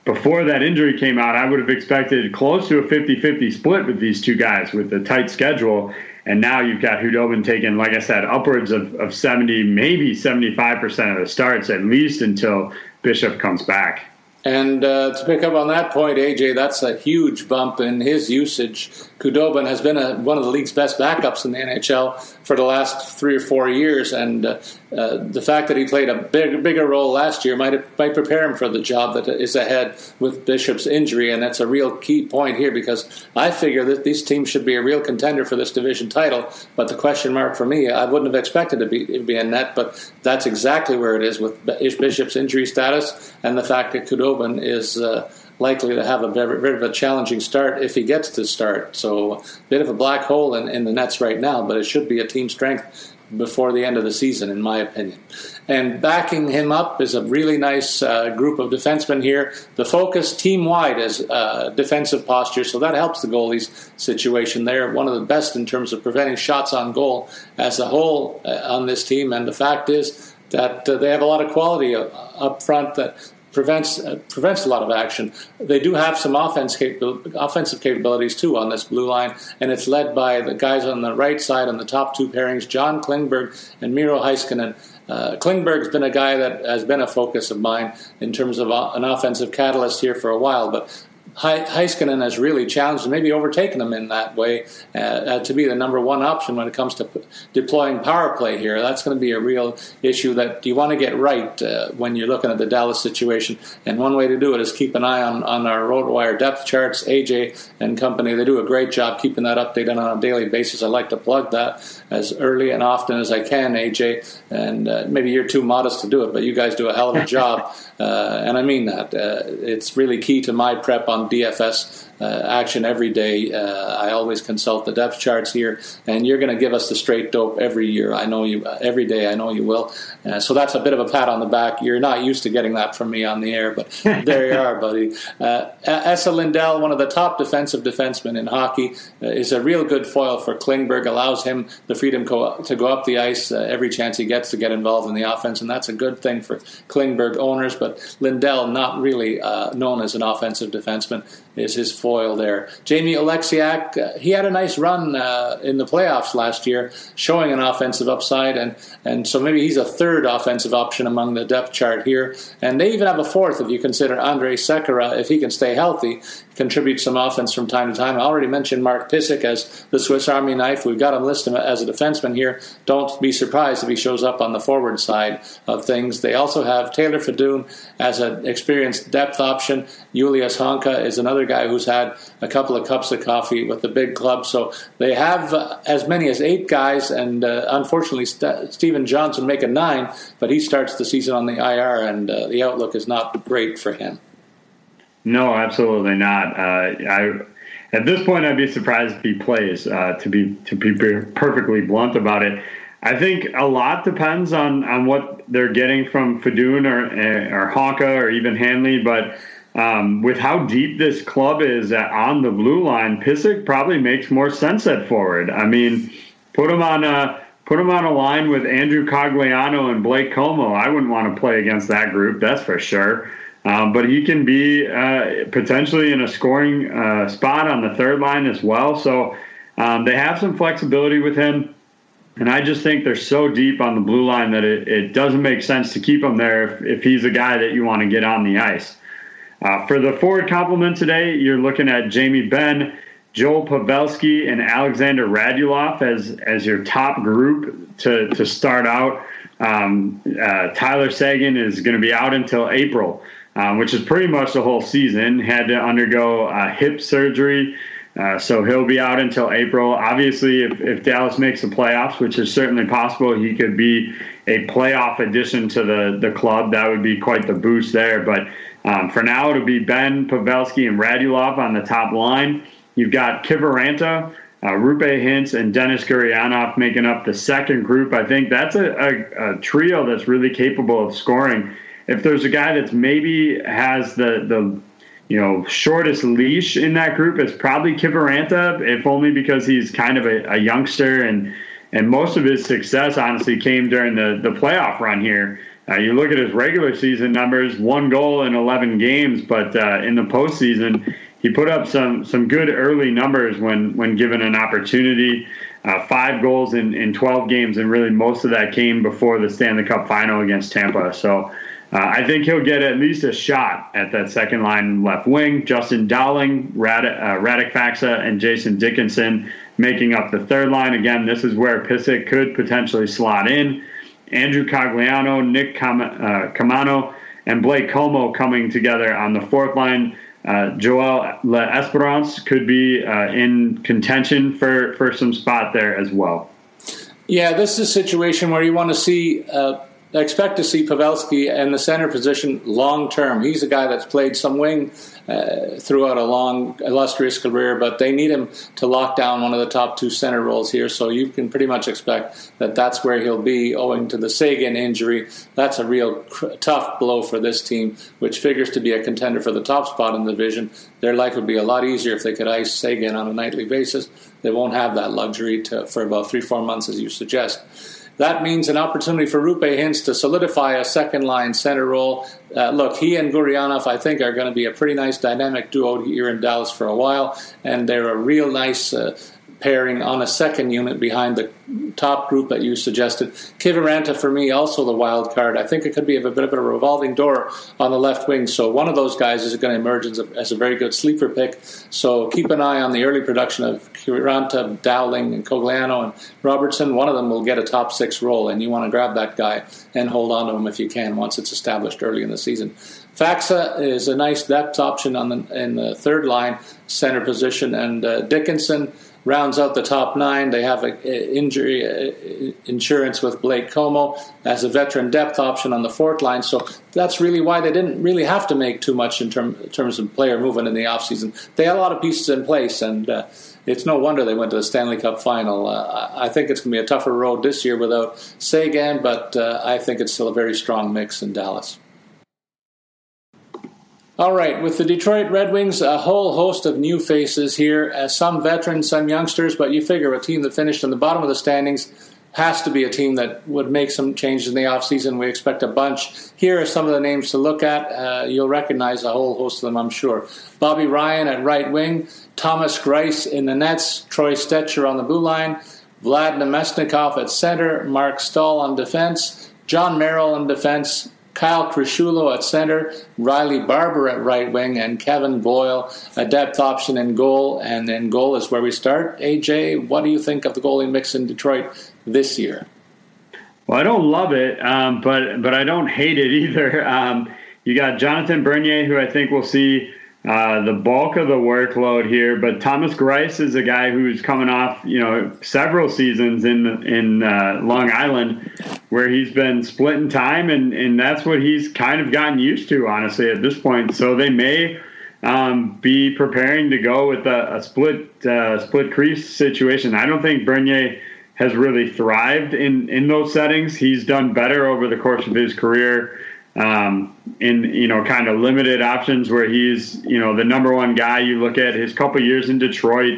Before that injury came out, I would have expected close to a 50-50 split with these two guys with the tight schedule. And now you've got Hudobin taking, like I said, upwards of 70, maybe 75% of the starts, at least until Bishop comes back. And to pick up on that point, AJ, that's a huge bump in his usage. Hudobin has been one of the league's best backups in the NHL for the last 3 or 4 years, and the fact that he played a bigger role last year might prepare him for the job that is ahead with Bishop's injury, and that's a real key point here because I figure that these teams should be a real contender for this division title, but the question mark for me, I wouldn't have expected to be in that, but that's exactly where it is with Bishop's injury status and the fact that Hudobin is likely to have a bit of a challenging start if he gets to start. So a bit of a black hole in the Nets right now, but it should be a team strength before the end of the season, in my opinion. And backing him up is a really nice group of defensemen here. The focus team-wide is defensive posture, so that helps the goalies situation. They're one of the best in terms of preventing shots on goal as a whole on this team, and the fact is that they have a lot of quality up front that prevents a lot of action. They do have some offensive capabilities too on this blue line, and it's led by the guys on the right side on the top two pairings, John Klingberg and Miro Heiskanen. Klingberg's been a guy that has been a focus of mine in terms of an offensive catalyst here for a while, but Heiskanen has really challenged and maybe overtaken him in that way to be the number one option when it comes to deploying power play here. That's going to be a real issue that you want to get right when you're looking at the Dallas situation. And one way to do it is keep an eye on our Rotowire depth charts. AJ and company, they do a great job keeping that updated on a daily basis. I like to plug that as early and often as I can, AJ. And maybe you're too modest to do it, but you guys do a hell of a job. And I mean that. It's really key to my prep on DFS action every day. I always consult the depth charts here, and you're going to give us the straight dope every year. I know you every day. I know you will. So that's a bit of a pat on the back. You're not used to getting that from me on the air, but there you are, buddy. Esa Lindell, one of the top defensive defensemen in hockey, is a real good foil for Klingberg. Allows him the freedom to go up the ice every chance he gets to get involved in the offense, and that's a good thing for Klingberg owners. But Lindell, not really known as an offensive defenseman, is his foil there. Jamie Oleksiak, he had a nice run in the playoffs last year, showing an offensive upside, and so maybe he's a third offensive option among the depth chart here. And they even have a fourth if you consider Andrei Sekera, if he can stay healthy, contribute some offense from time to time. I already mentioned Mark Pysyk as the Swiss Army knife. We've got him listed as a defenseman here. Don't be surprised if he shows up on the forward side of things. They also have Taylor Fadoon as an experienced depth option. Julius Honka is another guy who's had a couple of cups of coffee with the big club. So they have as many as 8 guys, and unfortunately Steven Johnson make it 9, but he starts the season on the IR, and the outlook is not great for him. No, absolutely not. At this point, I'd be surprised if he plays, to be perfectly blunt about it. I think a lot depends on what they're getting from Fadoon or Honka or even Hanley, but with how deep this club is on the blue line, Pysyk probably makes more sense at forward. I mean, put him on a line with Andrew Cogliano and Blake Como. I wouldn't want to play against that group, that's for sure. But he can be potentially in a scoring spot on the third line as well. So they have some flexibility with him. And I just think they're so deep on the blue line that it doesn't make sense to keep him there if he's a guy that you want to get on the ice. For the forward complement today, you're looking at Jamie Benn, Joel Pavelski, and Alexander Radulov as your top group to start out. Tyler Seguin is going to be out until April. Which is pretty much the whole season, had to undergo hip surgery, so he'll be out until April. Obviously, if Dallas makes the playoffs, which is certainly possible, he could be a playoff addition to the club. That would be quite the boost there. But for now, it'll be Benn, Pavelski, and Radulov on the top line. You've got Kiviranta, Rupe Hintz, and Dennis Gurianov making up the second group. I think that's a trio that's really capable of scoring. If there's a guy that's maybe has the shortest leash in that group, it's probably Kiviranta, if only because he's kind of a youngster and most of his success honestly came during the playoff run here. You look at his regular season numbers, 1 goal in 11 games, but in the postseason, he put up some good early numbers when given an opportunity. 5 goals in 12 games, and really most of that came before the Stanley Cup final against Tampa. So I think he'll get at least a shot at that second line left wing. Justin Dowling, Radek Faksa, and Jason Dickinson making up the third line. Again, this is where Pysyk could potentially slot in. Andrew Cogliano, Nick Camano, and Blake Como coming together on the fourth line. Joel L'Esperance could be in contention for some spot there as well. Yeah, this is a situation where you want to see, expect to see Pavelski in the center position long term. He's a guy that's played some wing throughout a long, illustrious career, but they need him to lock down one of the top two center roles here, so you can pretty much expect that that's where he'll be owing to the Sagan injury. That's a real tough blow for this team, which figures to be a contender for the top spot in the division. Their life would be a lot easier if they could ice Sagan on a nightly basis. They won't have that luxury for about 3-4 months, as you suggest. That means an opportunity for Roope Hintz to solidify a second-line center role. Look, he and Gurianov, I think, are going to be a pretty nice dynamic duo here in Dallas for a while, and they're a real nice pairing on a second unit behind the top group that you suggested. Kiviranta, for me, also the wild card. I think it could be a bit of a revolving door on the left wing, so one of those guys is going to emerge as a very good sleeper pick. So keep an eye on the early production of Kiviranta, Dowling, and Cogliano, and Robertson. One of them will get a top six role, and you want to grab that guy and hold on to him if you can once it's established early in the season. Faxa is a nice depth option in the third line center position, and Dickinson rounds out the top nine. They have a injury insurance with Blake Como as a veteran depth option on the fourth line. So that's really why they didn't really have to make too much in terms of player movement in the offseason. They had a lot of pieces in place, and it's no wonder they went to the Stanley Cup final. I think it's going to be a tougher road this year without Sagan, but I think it's still a very strong mix in Dallas. All right, with the Detroit Red Wings, a whole host of new faces here, some veterans, some youngsters, but you figure a team that finished in the bottom of the standings has to be a team that would make some changes in the offseason. We expect a bunch. Here are some of the names to look at. You'll recognize a whole host of them, I'm sure. Bobby Ryan at right wing, Thomas Greiss in the nets, Troy Stetcher on the blue line, Vlad Nemesnikov at center, Mark Stahl on defense, John Merrill in defense, Kyle Crisciullo at center, Riley Barber at right wing, and Kevin Boyle, a depth option in goal. And then goal is where we start. AJ, what do you think of the goalie mix in Detroit this year? Well, I don't love it, but I don't hate it either. You got Jonathan Bernier, who I think will see the bulk of the workload here. But Thomas Greiss is a guy who's coming off, several seasons in Long Island, where he's been splitting time, and that's what he's kind of gotten used to, honestly, at this point. So they may be preparing to go with a split crease situation. I don't think Bernier has really thrived in those settings. He's done better over the course of his career in kind of limited options where he's the number one guy. You look at his couple years in Detroit,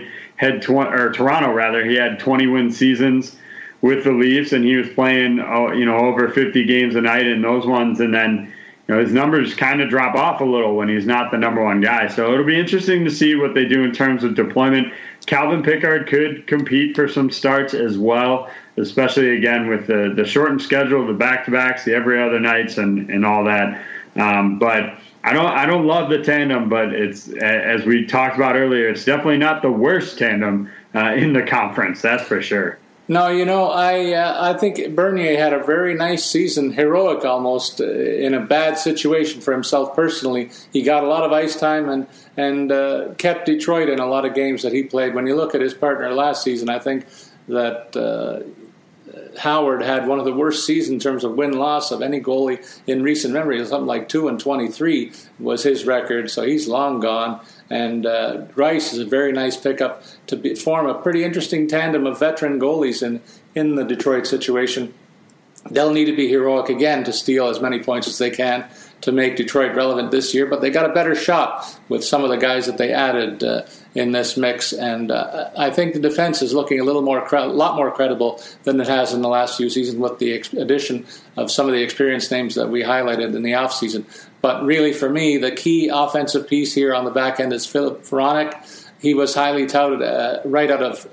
Toronto rather, he had 20-win seasons with the Leafs, and he was playing, over 50 games a night in those ones. And then, his numbers kind of drop off a little when he's not the number one guy. So it'll be interesting to see what they do in terms of deployment. Calvin Pickard could compete for some starts as well, especially, again, with the shortened schedule, the back-to-backs, the every other nights and all that. But I don't love the tandem, but it's, as we talked about earlier, it's definitely not the worst tandem in the conference, that's for sure. No, I think Bernier had a very nice season, heroic almost, in a bad situation for himself personally. He got a lot of ice time and kept Detroit in a lot of games that he played. When you look at his partner last season, I think that Howard had one of the worst seasons in terms of win-loss of any goalie in recent memory. Something like 2-23 was his record, so he's long gone. And Rice is a very nice pickup to form a pretty interesting tandem of veteran goalies in the Detroit situation. They'll need to be heroic again to steal as many points as they can to make Detroit relevant this year, but they got a better shot with some of the guys that they added in this mix, and I think the defense is looking a little more, lot more credible than it has in the last few seasons with the addition of some of the experienced names that we highlighted in the offseason. But really, for me, the key offensive piece here on the back end is Filip Feronic. He was highly touted right out of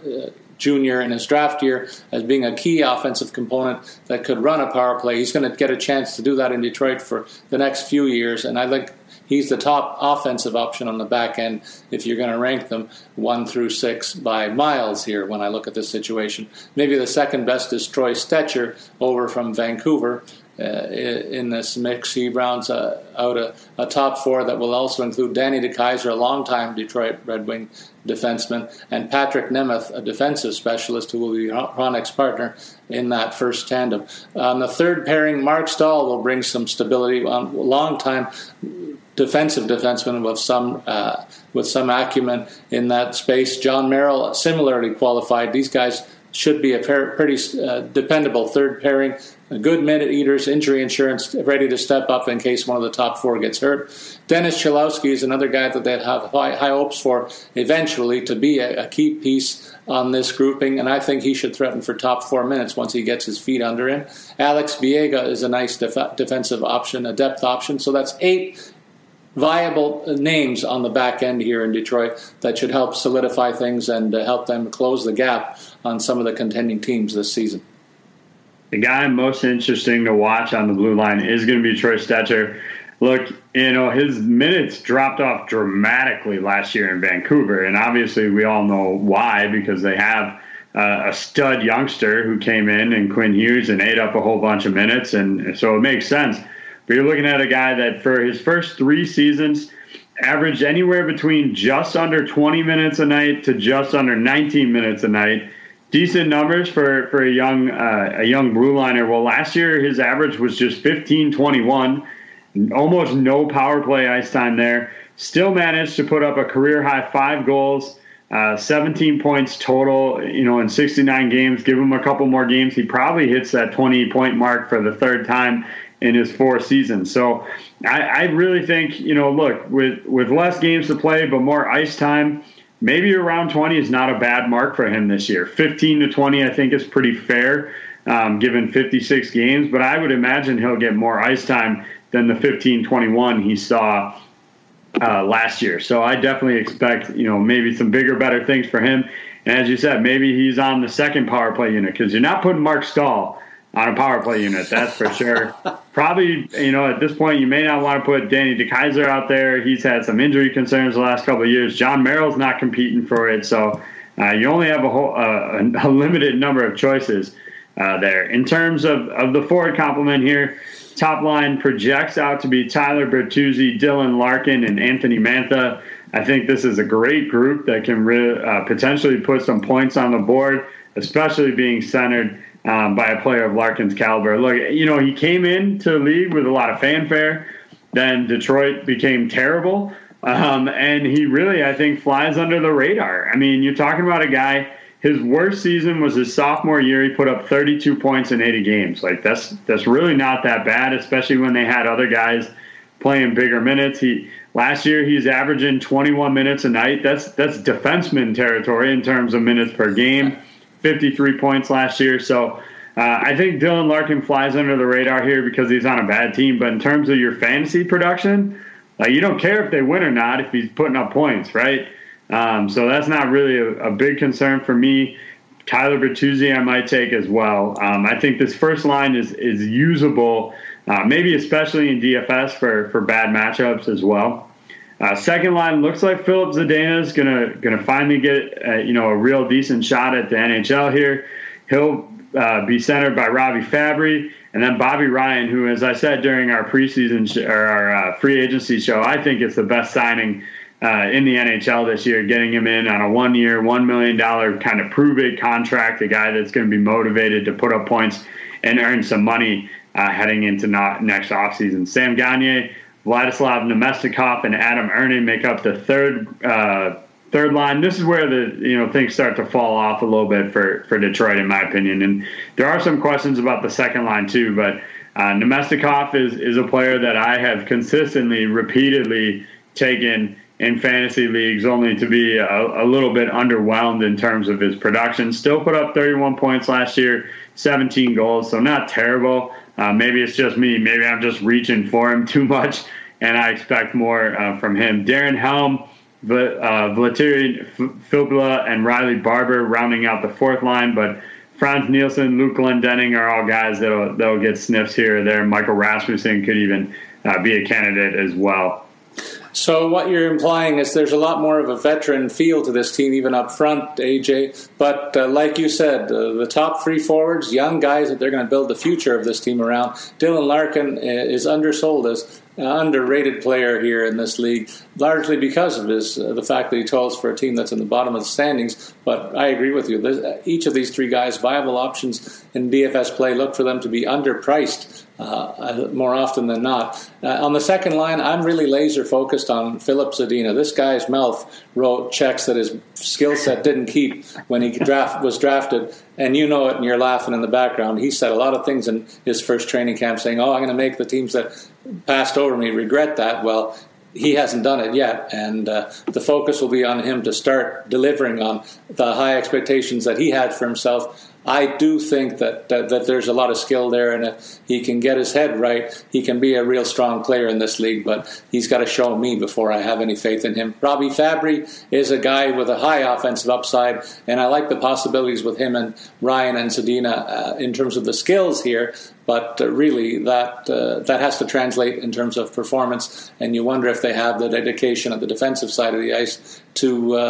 junior in his draft year as being a key offensive component that could run a power play. He's going to get a chance to do that in Detroit for the next few years, and I like. He's the top offensive option on the back end if you're going to rank them 1 through 6 by miles here when I look at this situation. Maybe the second best is Troy Stetcher over from Vancouver in this mix. He rounds out a top four that will also include Danny DeKeyser, a longtime Detroit Red Wing defenseman, and Patrick Nemeth, a defensive specialist who will be Hronik's partner in that first tandem. On the third pairing, Mark Stahl will bring some stability, long-time defensive defenseman with some acumen in that space. John Merrill, similarly qualified. These guys should be a pretty dependable third pairing. Good minute eaters, injury insurance, ready to step up in case one of the top four gets hurt. Dennis Cholowski is another guy that they'd have high hopes for eventually to be a key piece on this grouping, and I think he should threaten for top 4 minutes once he gets his feet under him. Alex Biega is a nice defensive option, a depth option, so that's 8 viable names on the back end here in Detroit that should help solidify things and help them close the gap on some of the contending teams this season. The guy most interesting to watch on the blue line is going to be Troy Stetcher. Look, his minutes dropped off dramatically last year in Vancouver, and obviously we all know why, because they have a stud youngster who came in, and Quinn Hughes, and ate up a whole bunch of minutes, and so it makes sense. But you're looking at a guy that for his first 3 seasons averaged anywhere between just under 20 minutes a night to just under 19 minutes a night. Decent numbers for a young blue liner. Well, last year his average was just 15-21, almost no power play ice time there. Still managed to put up a career-high 5 goals, 17 points total, in 69 games. Give him a couple more games, he probably hits that 20-point mark for the third time in his 4 seasons. So I really think, look, with less games to play but more ice time, maybe around 20 is not a bad mark for him this year. 15 to 20 I think is pretty fair given 56 games, but I would imagine he'll get more ice time than the 15-21 he saw last year. So I definitely expect, maybe some bigger, better things for him. And as you said, maybe he's on the second power play unit, because you're not putting Mark Stahl on a power play unit, that's for sure. Probably, at this point, you may not want to put Danny DeKeyser out there. He's had some injury concerns the last couple of years. John Merrill's not competing for it, so you only have a limited number of choices there. In terms of the forward complement here, top line projects out to be Tyler Bertuzzi, Dylan Larkin, and Anthony Mantha. I think this is a great group that can potentially put some points on the board, especially being centered by a player of Larkin's caliber. Look, he came into the league with a lot of fanfare. Then Detroit became terrible. And he really, I think, flies under the radar. I mean, you're talking about a guy, his worst season was his sophomore year. He put up 32 points in 80 games. Like, that's really not that bad, especially when they had other guys playing bigger minutes. Last year, he's averaging 21 minutes a night. That's defenseman territory in terms of minutes per game. 53 points last year. So I think Dylan Larkin flies under the radar here because he's on a bad team. But in terms of your fantasy production, you don't care if they win or not if he's putting up points, right? So that's not really a big concern for me. Tyler Bertuzzi I might take as well. I think this first line is usable, maybe especially in DFS for bad matchups as well. Second line looks like Philip Zadina is gonna finally get a real decent shot at the NHL here. He'll be centered by Robbie Fabry and then Bobby Ryan, who, as I said during our preseason or our free agency show, I think it's the best signing in the NHL this year. Getting him in on a 1-year, $1 million kind of prove it contract, a guy that's going to be motivated to put up points and earn some money heading into next offseason. Sam Gagner, Vladislav Nemestikov, and Adam Ernie make up the third line. This is where the things start to fall off a little bit for Detroit, in my opinion. And there are some questions about the second line too. But Nemestikov is a player that I have consistently, repeatedly taken in fantasy leagues, only to be a little bit underwhelmed in terms of his production. Still put up 31 points last year, 17 goals, so not terrible. Maybe it's just me. Maybe I'm just reaching for him too much, and I expect more from him. Darren Helm, Valtteri Filppula, and Riley Barber rounding out the fourth line, but Franz Nielsen, Luke Glendening are all guys that'll get sniffs here or there. Michael Rasmussen could even be a candidate as well. So what you're implying is there's a lot more of a veteran feel to this team, even up front, AJ. But like you said, the top three forwards, young guys that they're going to build the future of this team around. Dylan Larkin is undersold as an underrated player here in this league, largely because of his the fact that he tolls for a team that's in the bottom of the standings. But I agree with you. Each of these three guys, viable options in DFS play, look for them to be underpriced more often than not. On the second line, I'm really laser focused on Philip Zadina. This guy's mouth wrote checks that his skill set didn't keep when he was drafted, and you know it, and you're laughing in the background. He said a lot of things in his first training camp saying, I'm going to make the teams that passed over me regret that. Well, he hasn't done it yet, and the focus will be on him to start delivering on the high expectations that he had for himself. I do think that there's a lot of skill there, and if he can get his head right, he can be a real strong player in this league, but he's got to show me before I have any faith in him. Robbie Fabry is a guy with a high offensive upside, and I like the possibilities with him and Ryan and Zadina in terms of the skills here, but really that has to translate in terms of performance, and you wonder if they have the dedication at the defensive side of the ice to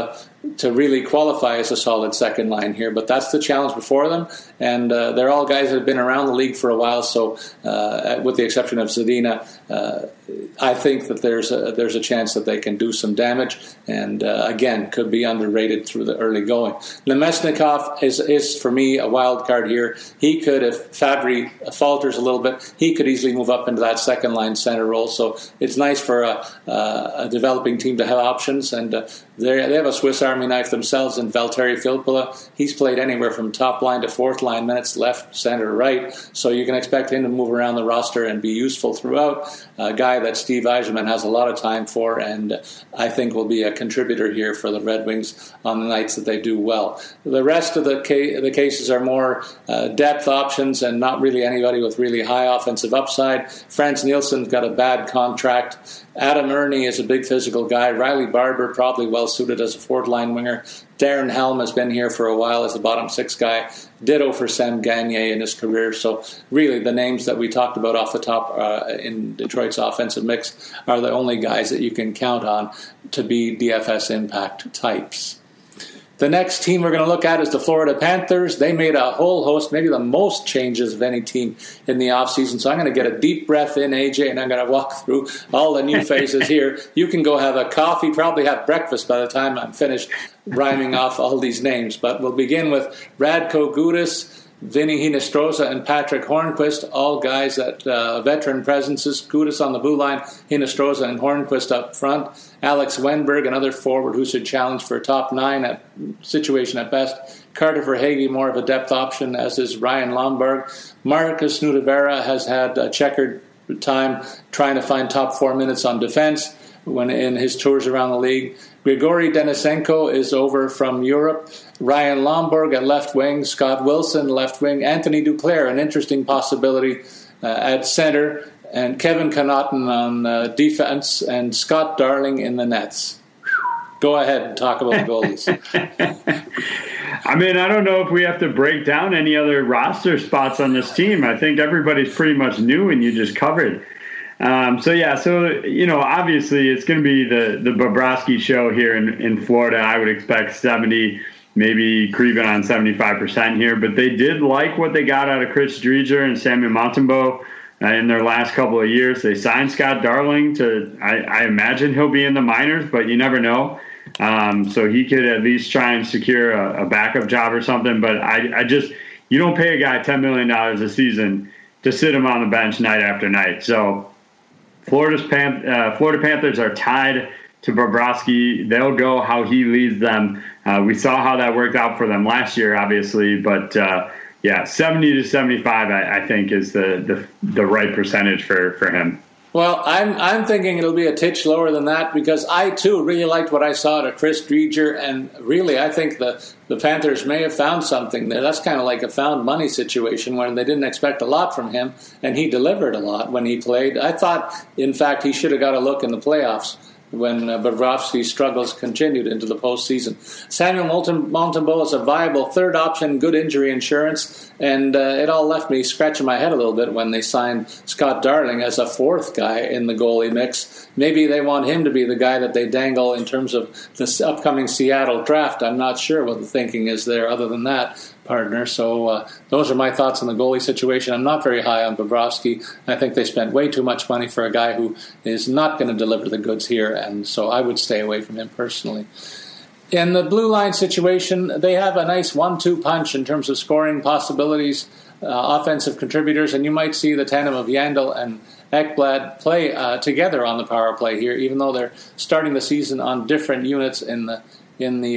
really qualify as a solid second line here. But that's the challenge before them, and they're all guys that have been around the league for a while, so with the exception of Zadina, I think that there's a chance that they can do some damage, and again, could be underrated through the early going. Nemesnikov is for me a wild card here. He could, if Fabry falters a little bit, he could easily move up into that second line center role, so it's nice for a developing team to have options, and they have a Swiss Army knife themselves in Valtteri Filppula. He's played anywhere from top line to fourth line minutes, left, center, right, so you can expect him to move around the roster and be useful throughout, a guy that Steve Yzerman has a lot of time for, and I think will be a contributor here for the Red Wings on the nights that they do well. The rest of the cases are more depth options and not really anybody with really high offensive upside. Franz Nielsen's got a bad contract. Adam Ernie is a big physical guy. Riley Barber probably well-suited as a fourth-line winger. Darren Helm has been here for a while as the bottom six guy. Ditto for Sam Gagner in his career. So really the names that we talked about off the top in Detroit's offensive mix are the only guys that you can count on to be DFS impact types. The next team we're going to look at is the Florida Panthers. They made a whole host, maybe the most changes of any team in the offseason. So I'm going to get a deep breath in, AJ, and I'm going to walk through all the new faces here. You can go have a coffee, probably have breakfast by the time I'm finished rhyming off all these names. But we'll begin with Radko Gudas, Vinny Hinostroza, and Patrick Hornquist, all guys that veteran presences. Gudas on the blue line, Hinostroza and Hornquist up front. Alex Wenberg, another forward who should challenge for a top nine situation at best. Carter Verhaeghe, more of a depth option, as is Ryan Lombard. Marcus Nudavera has had a checkered time trying to find top 4 minutes on defense when in his tours around the league. Grigory Denisenko is over from Europe. Ryan Lombard at left wing. Scott Wilson, left wing. Anthony Duclair, an interesting possibility at center. And Kevin Connaughton on defense. And Scott Darling in the nets. Go ahead and talk about goalies. I mean, I don't know if we have to break down any other roster spots on this team. I think everybody's pretty much new and you just covered. Obviously it's going to be the Bobrovsky show here in Florida. I would expect 70, maybe creeping on 75% here. But they did like what they got out of Chris Driedger and Samuel Montembeau in their last couple of years. They signed Scott Darling to, I imagine he'll be in the minors, but you never know. So he could at least try and secure a backup job or something. But I just, you don't pay a guy $10 million a season to sit him on the bench night after night. So Florida Panthers are tied to Bobrovsky. They'll go how he leads them. We saw how that worked out for them last year, obviously. But, 70 to 75, I think, is the right percentage for him. Well, I'm thinking it'll be a titch lower than that because I, too, really liked what I saw to Chris Driedger, and really I think the Panthers may have found something there. That's kind of like a found money situation when they didn't expect a lot from him, and he delivered a lot when he played. I thought, in fact, he should have got a look in the playoffs when Bobrovsky's struggles continued into the postseason. Samuel Montembeau is a viable third option, good injury insurance, and it all left me scratching my head a little bit when they signed Scott Darling as a fourth guy in the goalie mix. Maybe they want him to be the guy that they dangle in terms of this upcoming Seattle draft. I'm not sure what the thinking is there other than that, partner. So those are my thoughts on the goalie situation. I'm not very high on Bobrovsky. I think they spent way too much money for a guy who is not going to deliver the goods here, and so I would stay away from him personally. In the blue line situation, they have a nice 1-2 punch in terms of scoring possibilities, offensive contributors, and you might see the tandem of Yandel and Ekblad play together on the power play here, even though they're starting the season on different units in the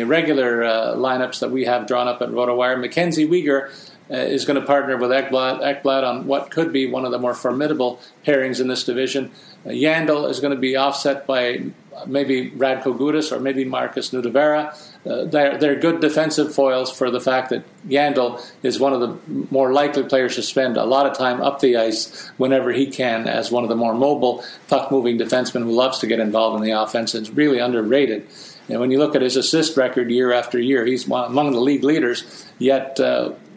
regular lineups that we have drawn up at Rotowire. Mackenzie Weegar is going to partner with Ekblad on what could be one of the more formidable pairings in this division. Yandel is going to be offset by maybe Radko Gudas or maybe Marcus Nudavera. They're good defensive foils for the fact that Yandel is one of the more likely players to spend a lot of time up the ice whenever he can as one of the more mobile, puck-moving defensemen who loves to get involved in the offense. It's really underrated. And when you look at his assist record year after year, he's among the league leaders, yet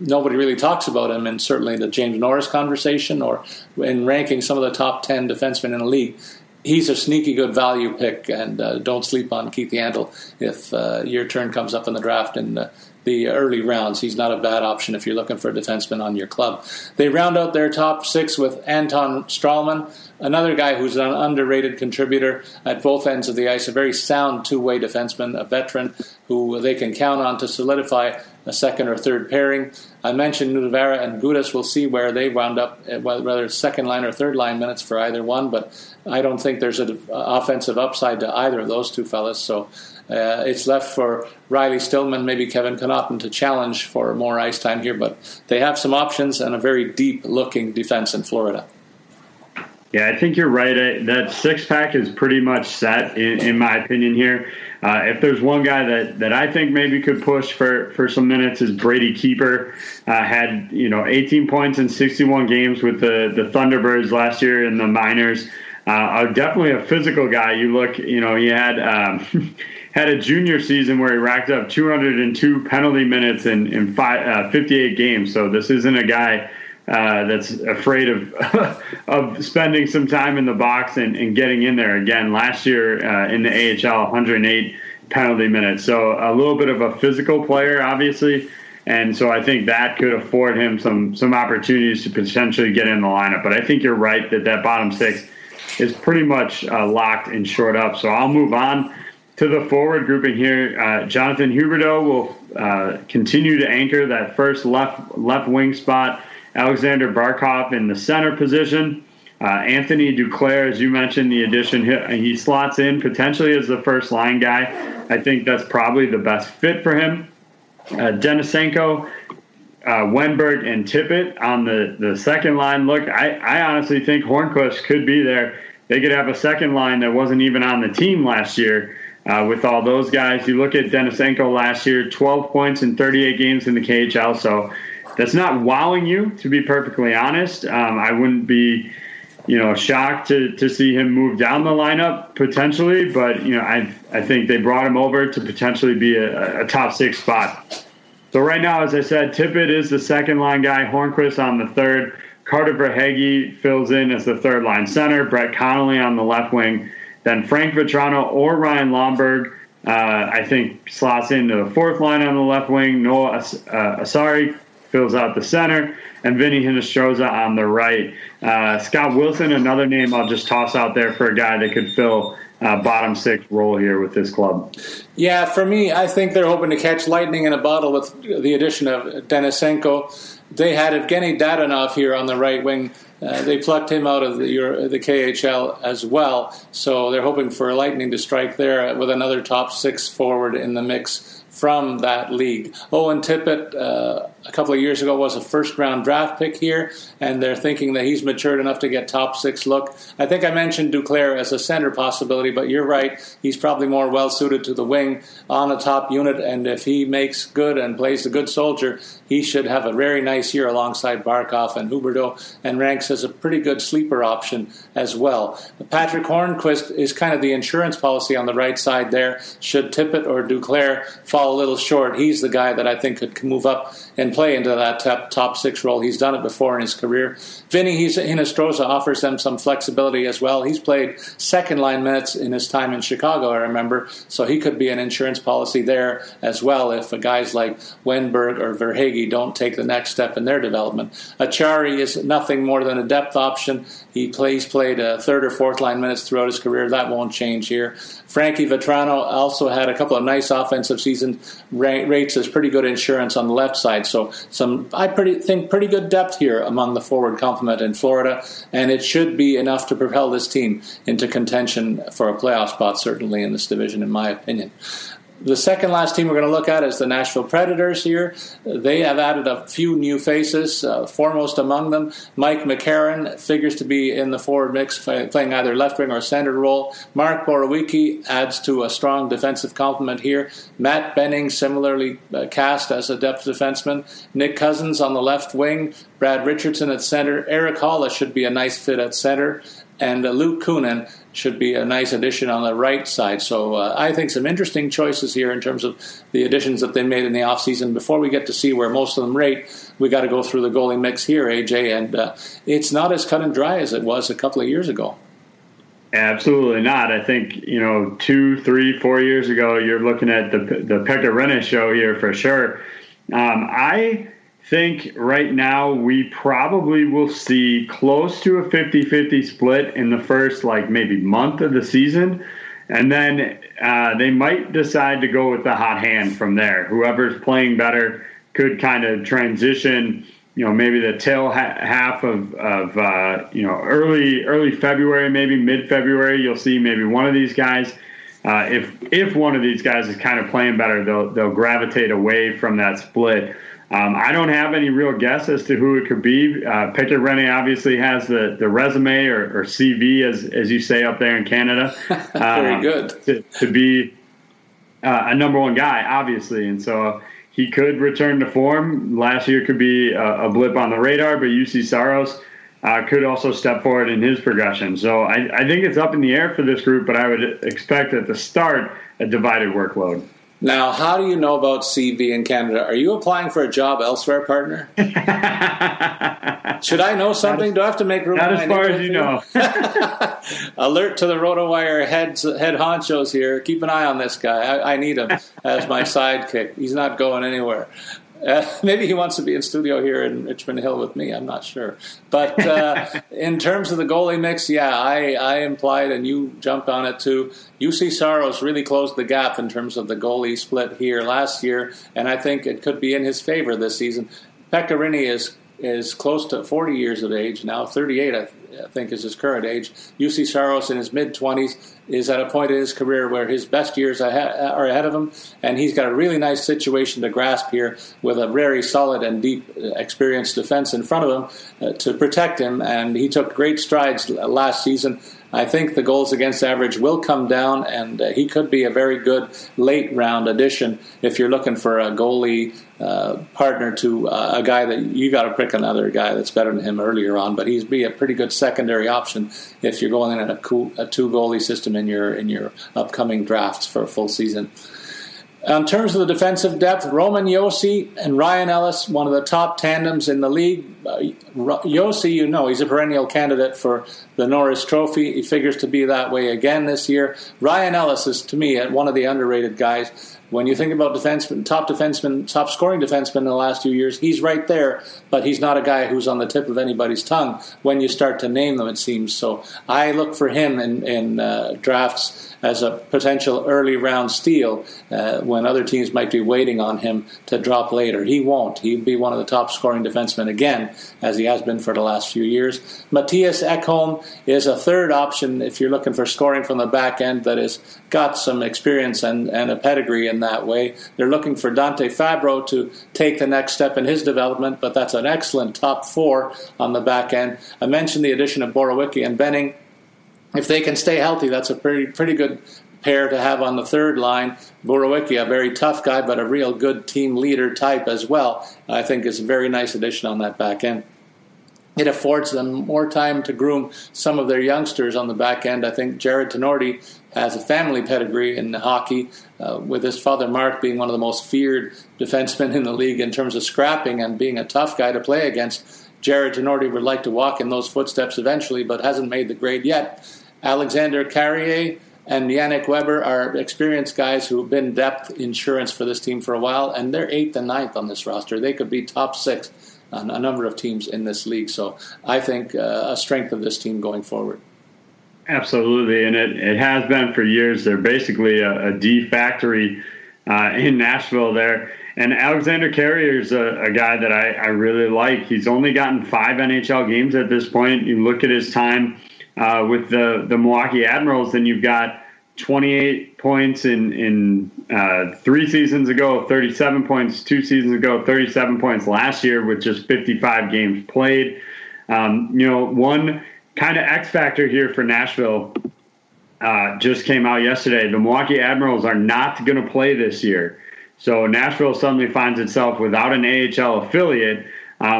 nobody really talks about him, and certainly the James Norris conversation or in ranking some of the top 10 defensemen in the league. He's a sneaky good value pick, and don't sleep on Keith Yandel if your turn comes up in the draft in the early rounds. He's not a bad option if you're looking for a defenseman on your club. They round out their top six with Anton Strahlman, another guy who's an underrated contributor at both ends of the ice, a very sound two-way defenseman, a veteran who they can count on to solidify a second or third pairing. I mentioned Nudavara and Gudas. We'll see where they wound up, whether it's second-line or third-line minutes for either one, but I don't think there's an offensive upside to either of those two fellas, so it's left for Riley Stillman, maybe Kevin Connaughton, to challenge for more ice time here, but they have some options and a very deep-looking defense in Florida. Yeah, I think you're right. That six-pack is pretty much set, in my opinion, here. If there's one guy that I think maybe could push for some minutes is Brady Keeper. Had 18 points in 61 games with the Thunderbirds last year in the minors. Definitely a physical guy. You look, he had had a junior season where he racked up 202 penalty minutes in 58 games. So this isn't a guy that's afraid of spending some time in the box and getting in there again. Last year in the AHL, 108 penalty minutes. So a little bit of a physical player, obviously. And so I think that could afford him some opportunities to potentially get in the lineup. But I think you're right that bottom six is pretty much locked and shored up. So I'll move on to the forward grouping here. Jonathan Huberdeau will continue to anchor that first left wing spot. Alexander Barkov in the center position. Anthony Duclair, as you mentioned, the addition, he slots in potentially as the first line guy. I think that's probably the best fit for him. Denisenko, Wenberg, and Tippett on the second line. Look, I honestly think Hornquist could be there. They could have a second line that wasn't even on the team last year with all those guys. You look at Denisenko last year, 12 points in 38 games in the KHL, so that's not wowing you, to be perfectly honest. I wouldn't be, shocked to see him move down the lineup potentially, but I think they brought him over to potentially be a top six spot. So right now, as I said, Tippett is the second line guy, Hornquist on the third, Carter Verhaeghe fills in as the third line center, Brett Connolly on the left wing, then Frank Vetrano or Ryan Lomberg I think slots into the fourth line on the left wing, Noah Asari fills out the center, and Vinny Hinostroza on the right. Scott Wilson, another name I'll just toss out there for a guy that could fill bottom six role here with this club. Yeah, for me, I think they're hoping to catch lightning in a bottle with the addition of Denisenko. They had Evgeny Dadonov here on the right wing. They plucked him out of the KHL as well, so they're hoping for lightning to strike there with another top six forward in the mix from that league. Owen Tippett, a couple of years ago, was a first-round draft pick here, and they're thinking that he's matured enough to get top six look. I think I mentioned Duclair as a center possibility, but you're right. He's probably more well-suited to the wing on a top unit, and if he makes good and plays the good soldier, he should have a very nice year alongside Barkov and Huberdeau, and ranks as a pretty good sleeper option as well. Patrick Hornquist is kind of the insurance policy on the right side there. Should Tippett or Duclair fall a little short, he's the guy that I think could move up and play into that top six role. He's done it before in his career. Vinny Hinostroza offers them some flexibility as well. He's played second-line minutes in his time in Chicago, I remember, so he could be an insurance policy there as well if guys like Wenberg or Verhaeghe don't take the next step in their development. Achari is nothing more than a depth option. He's played third or fourth-line minutes throughout his career. That won't change here. Frankie Vetrano also had a couple of nice offensive season rates as pretty good insurance on the left side. So I think pretty good depth here among the forward complement in Florida, and it should be enough to propel this team into contention for a playoff spot, certainly in this division, in my opinion. The second last team we're going to look at is the Nashville Predators here. They have added a few new faces, foremost among them, Mike McCarron figures to be in the forward mix, playing either left wing or center role. Mark Borowicki adds to a strong defensive complement here. Matt Benning similarly cast as a depth defenseman. Nick Cousins on the left wing. Brad Richardson at center. Eric Holla should be a nice fit at center. And Luke Kunin should be a nice addition on the right side. So I think some interesting choices here in terms of the additions that they made in the offseason. Before we get to see where most of them rate, we got to go through the goalie mix here, AJ, and it's not as cut and dry as it was a couple of years ago. Absolutely not. I think, 2, 3, 4 years ago, you're looking at the Pekka Rinne show here for sure. I think right now we probably will see close to a 50-50 split in the first maybe month of the season, and then they might decide to go with the hot hand from there. Whoever's playing better could kind of transition, maybe the tail half of early February, maybe mid-February. You'll see maybe one of these guys. If one of these guys is kind of playing better, they'll gravitate away from that split. I don't have any real guess as to who it could be. Pekka Rinne obviously has the resume or CV, as you say up there in Canada. Very good. To be a number one guy, obviously. And so he could return to form. Last year could be a blip on the radar, but UC Saros could also step forward in his progression. So I think it's up in the air for this group, but I would expect at the start a divided workload. Now, how do you know about CV in Canada? Are you applying for a job elsewhere, partner? Should I know something? Do I have to make room? Not as far as you know. Alert to the Rotowire head honchos here. Keep an eye on this guy. I need him as my sidekick. He's not going anywhere. Maybe he wants to be in studio here in Richmond Hill with me. I'm not sure. But in terms of the goalie mix, I implied and you jumped on it too. UC Saros really closed the gap in terms of the goalie split here last year, and I think it could be in his favor this season. Pekka Rinne is close to 40 years of age now, 38 I think is his current age. UC Saros in his mid-20s is at a point in his career where his best years are ahead of him, and he's got a really nice situation to grasp here with a very solid and deep, experienced defense in front of him to protect him, and he took great strides last season. I think the goals against average will come down, and he could be a very good late-round addition if you're looking for a goalie partner to a guy that you got to pick another guy that's better than him earlier on, but he'd be a pretty good secondary option if you're going in a two-goalie system in your upcoming drafts for a full season. In terms of the defensive depth, Roman Josi and Ryan Ellis, one of the top tandems in the league. Josi, he's a perennial candidate for the Norris Trophy. He figures to be that way again this year. Ryan Ellis is, to me, one of the underrated guys. When you think about defensemen, top scoring defensemen in the last few years, he's right there, but he's not a guy who's on the tip of anybody's tongue when you start to name them, it seems. So I look for him in drafts as a potential early round steal when other teams might be waiting on him to drop later. He won't. He'll be one of the top scoring defensemen again, as he has been for the last few years. Matthias Ekholm is a third option if you're looking for scoring from the back end that has got some experience and a pedigree in in that way. They're looking for Dante Fabro to take the next step in his development, but that's an excellent top four on the back end. I mentioned the addition of Borowicki and Benning. If they can stay healthy, that's a pretty good pair to have on the third line. Borowicki, a very tough guy, but a real good team leader type as well, I think is a very nice addition on that back end. It affords them more time to groom some of their youngsters on the back end. I think Jared Tenorti has a family pedigree in hockey, with his father Mark being one of the most feared defensemen in the league in terms of scrapping and being a tough guy to play against. Jared Tenorti would like to walk in those footsteps eventually, but hasn't made the grade yet. Alexander Carrier and Yannick Weber are experienced guys who have been depth insurance for this team for a while, and they're 8th and 9th on this roster. They could be top 6 on a number of teams in this league. So I think a strength of this team going forward. Absolutely, and it has been for years. They're basically a D factory in Nashville there. And Alexander Carrier is a guy that I really like. He's only gotten 5 NHL games at this point. You look at his time with the Milwaukee Admirals, and you've got 28 points in 3 seasons ago, 37 points 2 seasons ago, 37 points last year with just 55 games played. One kind of X factor here for Nashville just came out yesterday. The Milwaukee Admirals are not going to play this year. So Nashville suddenly finds itself without an AHL affiliate,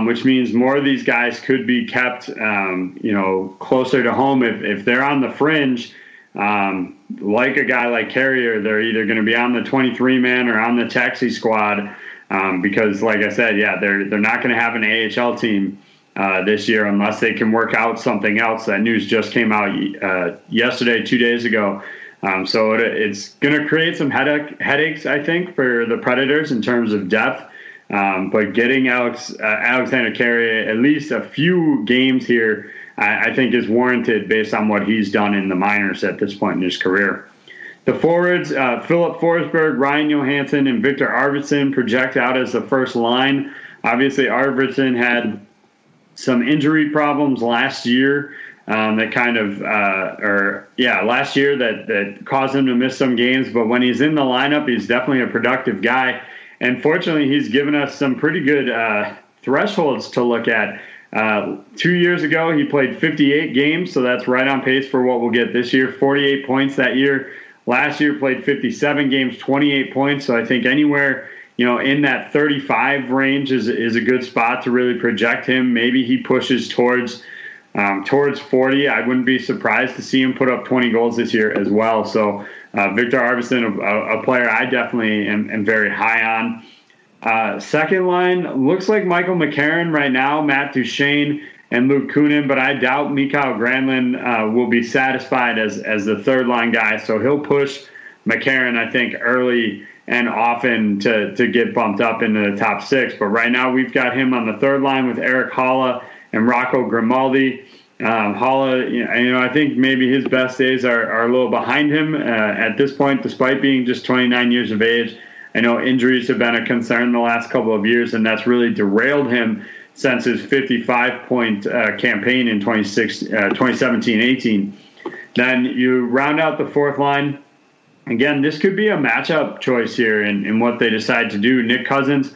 which means more of these guys could be kept closer to home. If they're on the fringe, like a guy like Carrier, they're either going to be on the 23-man or on the taxi squad because, like I said, they're not going to have an AHL team this year unless they can work out something else. That news just came out yesterday, 2 days ago. So it's going to create some headaches, I think, for the Predators in terms of depth. But getting Alexander Carrier at least a few games here, I think, is warranted based on what he's done in the minors at this point in his career. The forwards, Philip Forsberg, Ryan Johansson, and Victor Arvidsson project out as the first line. Obviously, Arvidsson had some injury problems last year that caused him to miss some games. But when he's in the lineup, he's definitely a productive guy. And fortunately, he's given us some pretty good thresholds to look at. 2 years ago, he played 58 games, so that's right on pace for what we'll get this year. 48 points that year. Last year, played 57 games, 28 points. So I think anywhere in that 35 range is a good spot to really project him. Maybe he pushes towards 40. I wouldn't be surprised to see him put up 20 goals this year as well. So Victor Arvidsson, a player I definitely am very high on. Second line looks like Michael McCarron right now, Matt Duchene, and Luke Kunin, but I doubt Mikael Granlund will be satisfied as the third line guy, so he'll push McCarron, I think, early and often to get bumped up into the top 6. But right now we've got him on the third line with Eric Halla and Rocco Grimaldi. Halla, I think maybe his best days are a little behind him at this point, despite being just 29 years of age. I know injuries have been a concern the last couple of years, and that's really derailed him since his 55-point campaign in 2017-18. Then you round out the fourth line. Again, this could be a matchup choice here in what they decide to do. Nick Cousins,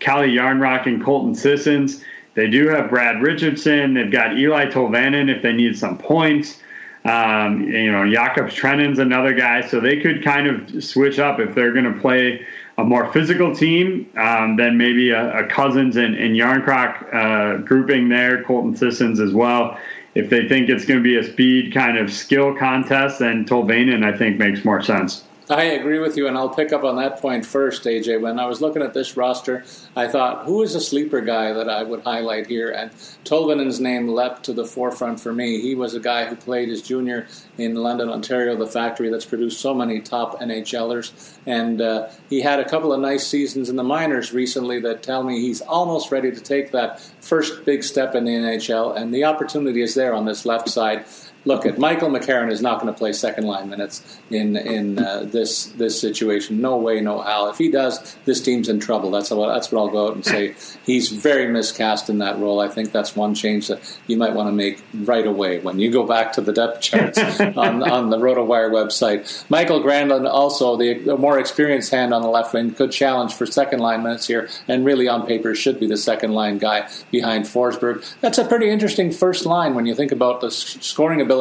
Cali Yarnrock, and Colton Sissons. They do have Brad Richardson. They've got Eli Tolvanen if they need some points. Jakob Trennan's another guy, so they could kind of switch up if they're going to play a more physical team, then maybe a Cousins and Yarncroc grouping there, Colton Sissons as well. If they think it's going to be a speed kind of skill contest, then Tolvanen, I think, makes more sense. I agree with you, and I'll pick up on that point first, AJ. When I was looking at this roster, I thought, who is a sleeper guy that I would highlight here? And Tolvanen's name leapt to the forefront for me. He was a guy who played his junior in London, Ontario, the factory that's produced so many top NHLers. And he had a couple of nice seasons in the minors recently that tell me he's almost ready to take that first big step in the NHL. And the opportunity is there on this left side. look at Michael McCarron is not going to play second line minutes in this situation. No way, no how. If he does, this team's in trouble. That's what I'll go out and say. He's very miscast in that role. I think that's one change that you might want to make right away when you go back to the depth charts on the Rotowire website. Michael Granlund, also the more experienced hand on the left wing, could challenge for second line minutes here, and really on paper should be the second line guy behind Forsberg. That's a pretty interesting first line when you think about the scoring ability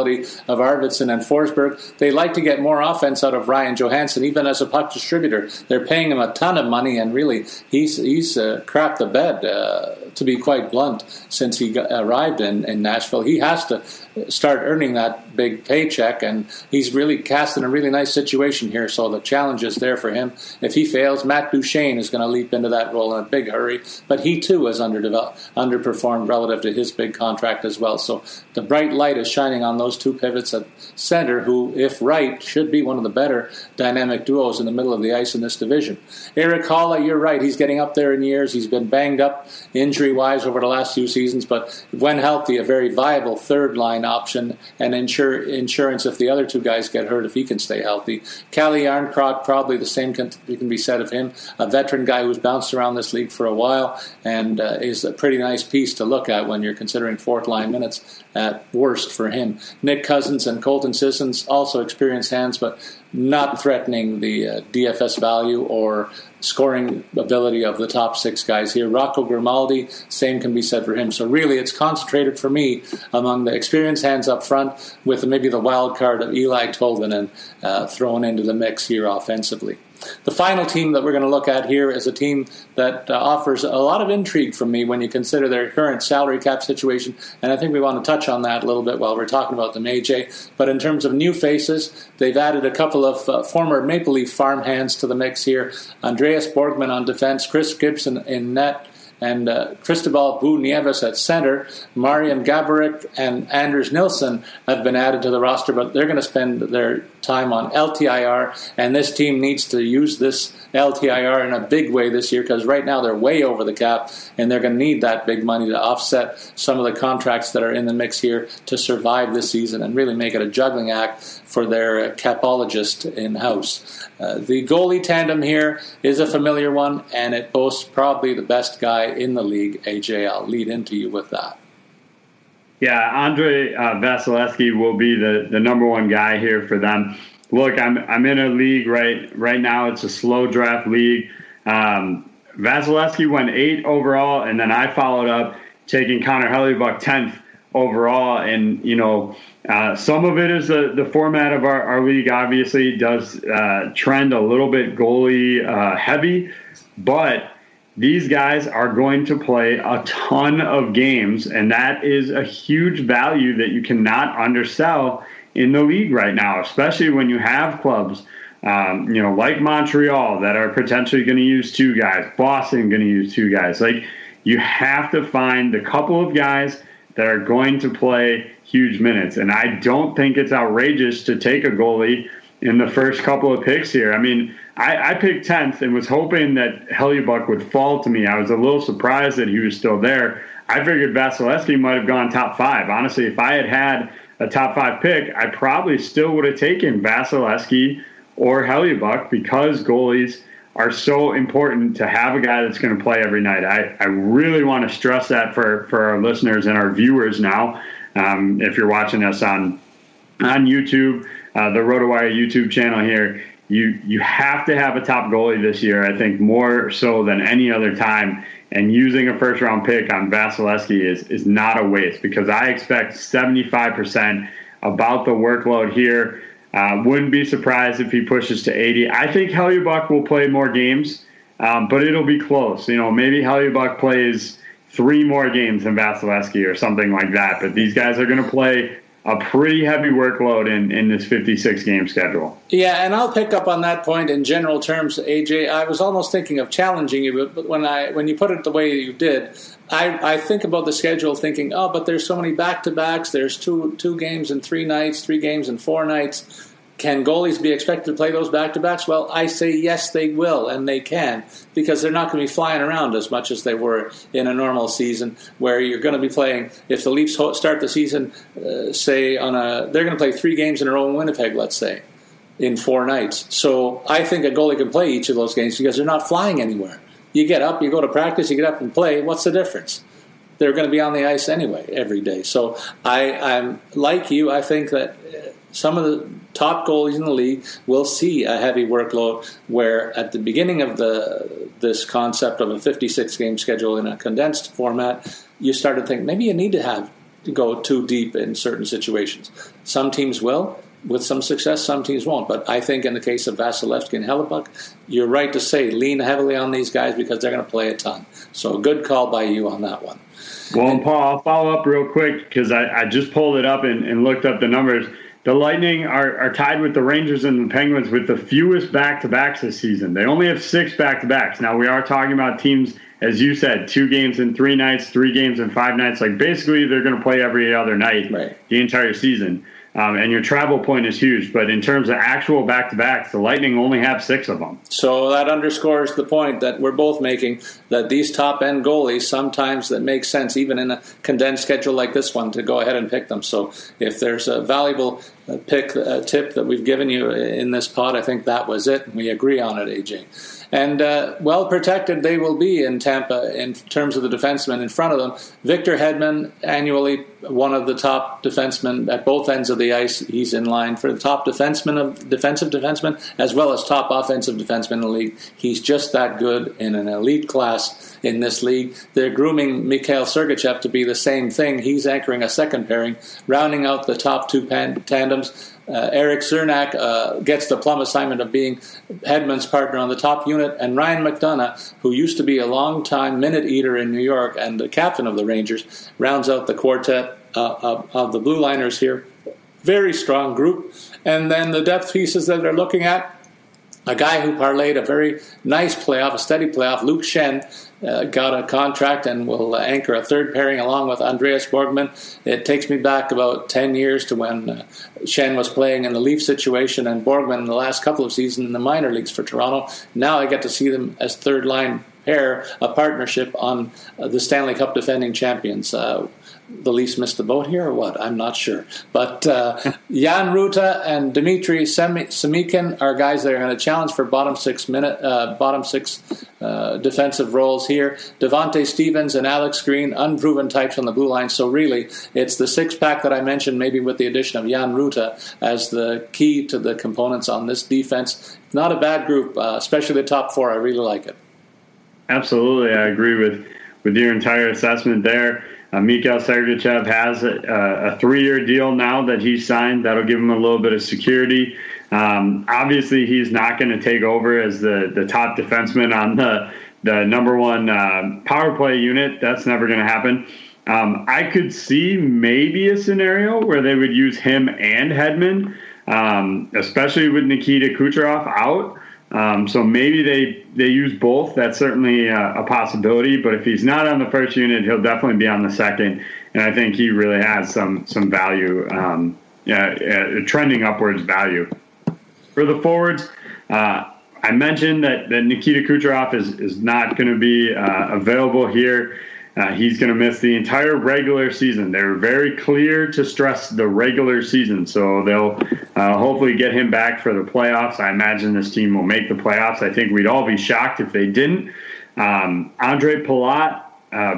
of Arvidsson and Forsberg. They like to get more offense out of Ryan Johansson, even as a puck distributor. They're paying him a ton of money, and really he's crapped the bed, to be quite blunt, since he arrived in Nashville. He has to start earning that big paycheck, and he's really cast in a really nice situation here, so the challenge is there for him. If he fails, Matt Duchene is going to leap into that role in a big hurry, but he too is underperformed relative to his big contract as well. So the bright light is shining on those two pivots at center, who, if right, should be one of the better dynamic duos in the middle of the ice in this division. Eric Holla, you're right, he's getting up there in years. He's been banged up injury-wise over the last few seasons, but when healthy, a very viable third-line option, and insurance if the other two guys get hurt, if he can stay healthy. Cali Arncroft, probably the same can be said of him, a veteran guy who's bounced around this league for a while and is a pretty nice piece to look at when you're considering fourth-line minutes at worst for him. Nick Cousins and Colton Sissons, also experienced hands, but not threatening the DFS value or scoring ability of the top six guys here. Rocco Grimaldi, same can be said for him. So really it's concentrated for me among the experienced hands up front, with maybe the wild card of Eli Tolvanen thrown into the mix here offensively. The final team that we're going to look at here is a team that offers a lot of intrigue for me when you consider their current salary cap situation, and I think we want to touch on that a little bit while we're talking about the AJ. But in terms of new faces, they've added a couple of former Maple Leaf farmhands to the mix here. Andreas Borgman on defense, Chris Gibson in net, and Cristobal Bu Nieves at center. Marian Gaborik and Anders Nilsson have been added to the roster, but they're going to spend their time on LTIR, and this team needs to use this LTIR in a big way this year, because right now they're way over the cap, and they're going to need that big money to offset some of the contracts that are in the mix here to survive this season and really make it a juggling act for their capologist in-house. The goalie tandem here is a familiar one, and it boasts probably the best guy in the league, AJ. I'll lead into you with that. Yeah, Andrei Vasilevsky will be the number one guy here for them. Look, I'm in a league right now. It's a slow draft league. Vasilevsky went 8 overall, and then I followed up taking Connor Hellebuck 10th overall. And, you know, some of it is the format of our league obviously does trend a little bit goalie heavy, but these guys are going to play a ton of games, and that is a huge value that you cannot undersell in the league right now, especially when you have clubs like Montreal that are potentially going to use 2 guys, Boston going to use 2 guys. Like, you have to find the couple of guys that are going to play huge minutes, and I don't think it's outrageous to take a goalie in the first couple of picks here. I mean, I picked 10th and was hoping that Hellebuck would fall to me. I was a little surprised that he was still there. I figured Vasilevsky might have gone top 5. Honestly, if I had a top 5 pick, I probably still would have taken Vasilevsky or Hellebuck, because goalies are so important to have a guy that's going to play every night. I really want to stress that for our listeners and our viewers now. If you're watching us on YouTube, the Rotowire YouTube channel here, you have to have a top goalie this year, I think, more so than any other time. And using a first-round pick on Vasilevsky is not a waste, because I expect 75% about the workload here. Wouldn't be surprised if he pushes to 80. I think Hellebuck will play more games, but it'll be close. You know, maybe Hellebuck plays 3 more games than Vasilevsky or something like that. But these guys are going to play a pretty heavy workload in this 56-game schedule. Yeah, and I'll pick up on that point in general terms, AJ. I was almost thinking of challenging you, but when you put it the way you did, I think about the schedule thinking, oh, but there's so many back-to-backs. There's two games in 3 nights, 3 games in 4 nights. Can goalies be expected to play those back-to-backs? Well, I say yes, they will, and they can, because they're not going to be flying around as much as they were in a normal season, where you're going to be playing, if the Leafs start the season, they're going to play 3 games in a row in Winnipeg, let's say, in 4 nights. So I think a goalie can play each of those games because they're not flying anywhere. You get up, you go to practice, you get up and play. What's the difference? They're going to be on the ice anyway every day. So I'm like you, I think that some of the top goalies in the league will see a heavy workload where at the beginning of this concept of a 56-game schedule in a condensed format, you start to think maybe you need to go too deep in certain situations. Some teams will, with some success, some teams won't. But I think in the case of Vasilevsky and Hellebuyck, you're right to say lean heavily on these guys because they're going to play a ton. So good call by you on that one. Well, and Paul, I'll follow up real quick because I just pulled it up and looked up the numbers. The Lightning are tied with the Rangers and the Penguins with the fewest back-to-backs this season. They only have 6 back-to-backs. Now, we are talking about teams, as you said, 2 games in 3 nights, 3 games in 5 nights. Like, basically, they're going to play every other night the entire season. And your travel point is huge. But in terms of actual back-to-backs, the Lightning only have 6 of them. So that underscores the point that we're both making, that these top-end goalies, sometimes that makes sense, even in a condensed schedule like this one, to go ahead and pick them. So if there's a valuable tip that we've given you in this pod, I think that was it. And we agree on it, AJ. And well protected they will be in Tampa in terms of the defensemen in front of them. Victor Hedman, annually one of the top defensemen at both ends of the ice. He's in line for the top defensive defenseman as well as top offensive defenseman in the league. He's just that good in an elite class in this league. They're grooming Mikhail Sergachev to be the same thing. He's anchoring a second pairing, rounding out the top 2 tandems. Eric Cernak gets the plum assignment of being Hedman's partner on the top unit, and Ryan McDonagh, who used to be a long-time minute eater in New York and the captain of the Rangers, rounds out the quartet of the blue liners here. Very strong group. And then the depth pieces that they're looking at, a guy who parlayed a very nice playoff, a steady playoff, Luke Shen, got a contract and will anchor a third pairing along with Andreas Borgman. It takes me back about 10 years to when Shen was playing in the Leaf situation and Borgman in the last couple of seasons in the minor leagues for Toronto. Now I get to see them as third-line pair, a partnership on the Stanley Cup defending champions. The Leafs missed the boat here or what? I'm not sure. But Jan Ruta and Dmitry Semikin are guys that are going to challenge for bottom six defensive roles here. Devontae Stevens and Alex Green, unproven types on the blue line. So really, it's the 6-pack that I mentioned, maybe with the addition of Jan Ruta as the key to the components on this defense. Not a bad group, especially the top 4. I really like it. Absolutely. I agree with your entire assessment there. Mikhail Sergachev has a 3-year deal now that he signed. That'll give him a little bit of security. Obviously, he's not going to take over as the top defenseman on the number 1 power play unit. That's never going to happen. I could see maybe a scenario where they would use him and Hedman, especially with Nikita Kucherov out. So maybe they use both. That's certainly a possibility. But if he's not on the first unit, he'll definitely be on the second. And I think he really has some value, trending upwards value. For the forwards, I mentioned that Nikita Kucherov is not going to be available here. He's going to miss the entire regular season. They were very clear to stress the regular season, so they'll hopefully get him back for the playoffs. I imagine this team will make the playoffs. I think we'd all be shocked if they didn't. Andre Palat,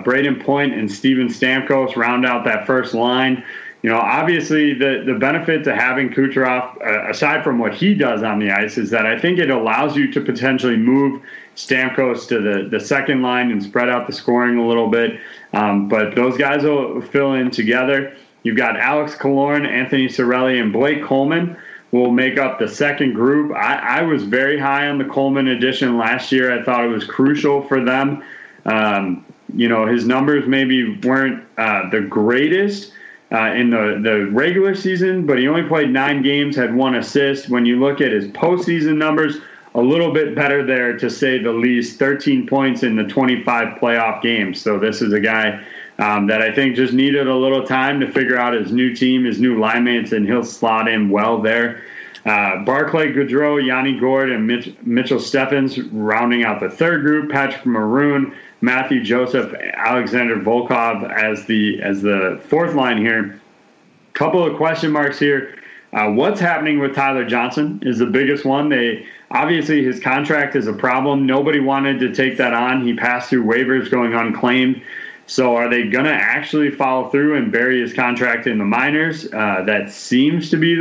Braden Point, and Steven Stamkos round out that first line. You know, obviously the benefit to having Kucherov, aside from what he does on the ice, is that I think it allows you to potentially move Stamkos to the second line and spread out the scoring a little bit. But those guys will fill in together. You've got Alex Killorn, Anthony Cirelli, and Blake Coleman will make up the second group. I was very high on the Coleman addition last year. I thought it was crucial for them. You know, his numbers maybe weren't the greatest in the regular season, but he only played 9 games, had 1 assist. When you look at his postseason numbers, a little bit better there, to say the least. 13 points in the 25 playoff games. So this is a guy that I think just needed a little time to figure out his new team, his new line mates, and he'll slot in well there. Barclay Goodrow, Yanni Gourde, and Mitchell Steffens rounding out the third group. Patrick Maroon, Matthew Joseph, Alexander Volkov as the fourth line here. Couple of question marks here. What's happening with Tyler Johnson is the biggest one. Obviously, his contract is a problem. Nobody wanted to take that on. He passed through waivers going unclaimed. So are they going to actually follow through and bury his contract in the minors? That seems to be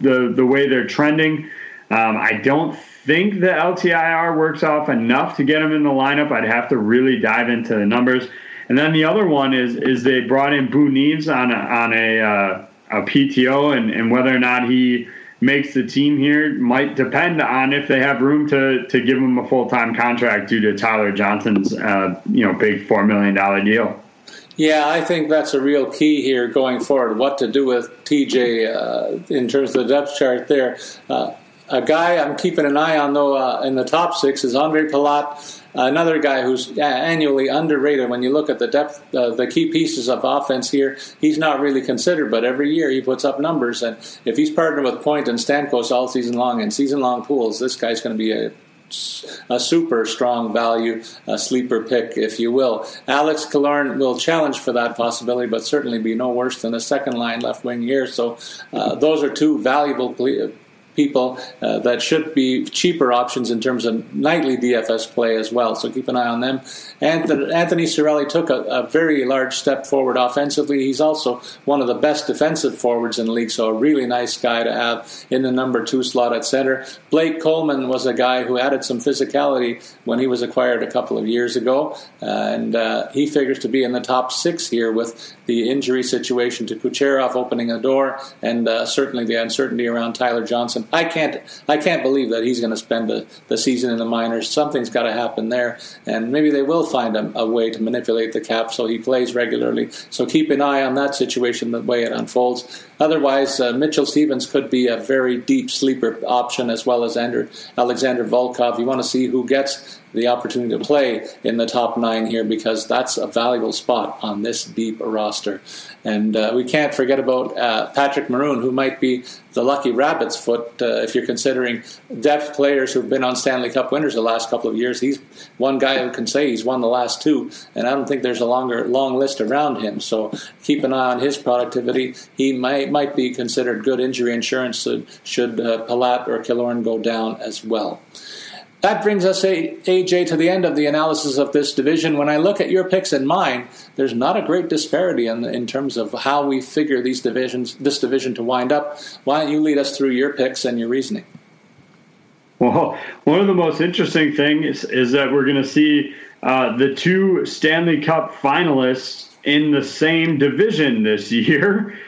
the way they're trending. I don't think the LTIR works off enough to get him in the lineup. I'd have to really dive into the numbers. And then the other one is they brought in Boo Neves on a PTO, and whether or not he makes the team here might depend on if they have room to give him a full-time contract due to Tyler Johnson's big $4 million deal. Yeah, I think that's a real key here going forward, what to do with TJ in terms of the depth chart there. A guy I'm keeping an eye on, though, in the top six is Andrei Palat, another guy who's annually underrated. When you look at the depth, the key pieces of offense here, he's not really considered, but every year he puts up numbers. And if he's partnered with Point and Stamkos all season long in season-long pools, this guy's going to be a super strong value, a sleeper pick, if you will. Alex Killorn will challenge for that possibility, but certainly be no worse than a second-line left wing here. So those are two valuable people that should be cheaper options in terms of nightly DFS play as well. So keep an eye on them. Anthony Cirelli took a very large step forward offensively. He's also one of the best defensive forwards in the league, so a really nice guy to have in the number two slot at center. Blake Coleman was a guy who added some physicality when he was acquired a couple of years ago, and he figures to be in the top six here with the injury situation to Kucherov opening a door, and certainly the uncertainty around Tyler Johnson. I can't believe that he's going to spend the season in the minors. Something's got to happen there, and maybe they will find a way to manipulate the cap so he plays regularly. So keep an eye on that situation, the way it unfolds. Otherwise, Mitchell Stevens could be a very deep sleeper option, as well as Alexander Volkov. You want to see who gets the opportunity to play in the top nine here, because that's a valuable spot on this deep roster. And we can't forget about Patrick Maroon, who might be the lucky rabbit's foot if you're considering depth players who've been on Stanley Cup winners the last couple of years. He's one guy who can say he's won the last two, and I don't think there's a long list around him. So keep an eye on his productivity. He might be considered good injury insurance should Palat or Killorn go down as well. That brings us, AJ, to the end of the analysis of this division. When I look at your picks and mine, there's not a great disparity in terms of how we figure these divisions, this division to wind up. Why don't you lead us through your picks and your reasoning? Well, one of the most interesting things is that we're going to see the two Stanley Cup finalists in the same division this year.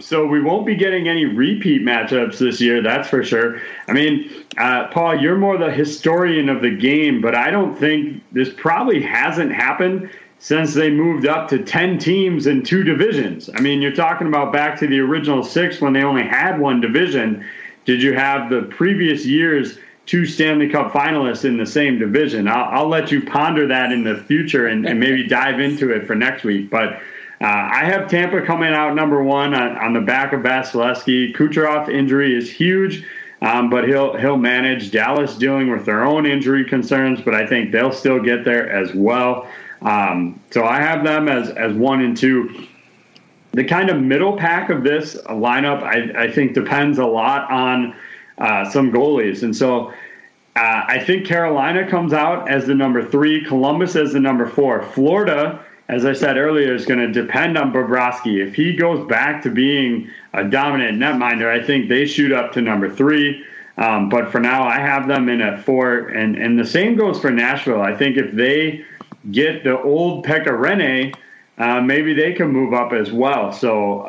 So we won't be getting any repeat matchups this year, that's for sure. I mean, Paul, you're more the historian of the game, but I don't think this probably hasn't happened since they moved up to 10 teams in two divisions. I mean, you're talking about back to the original six when they only had one division. Did you have the previous year's two Stanley Cup finalists in the same division? I'll let you ponder that in the future and maybe dive into it for next week. But I have Tampa coming out number one on the back of Vasilevsky. Kucherov injury is huge, but he'll manage. Dallas dealing with their own injury concerns, but I think they'll still get there as well. So I have them as one and two. The kind of middle pack of this lineup, I think, depends a lot on some goalies. And so I think Carolina comes out as the number three, Columbus as the number four. Florida, as I said earlier, is going to depend on Bobrovsky. If he goes back to being a dominant netminder, I think they shoot up to number three. But for now, I have them in at four. And the same goes for Nashville. I think if they get the old Pekka Rinne, maybe they can move up as well. So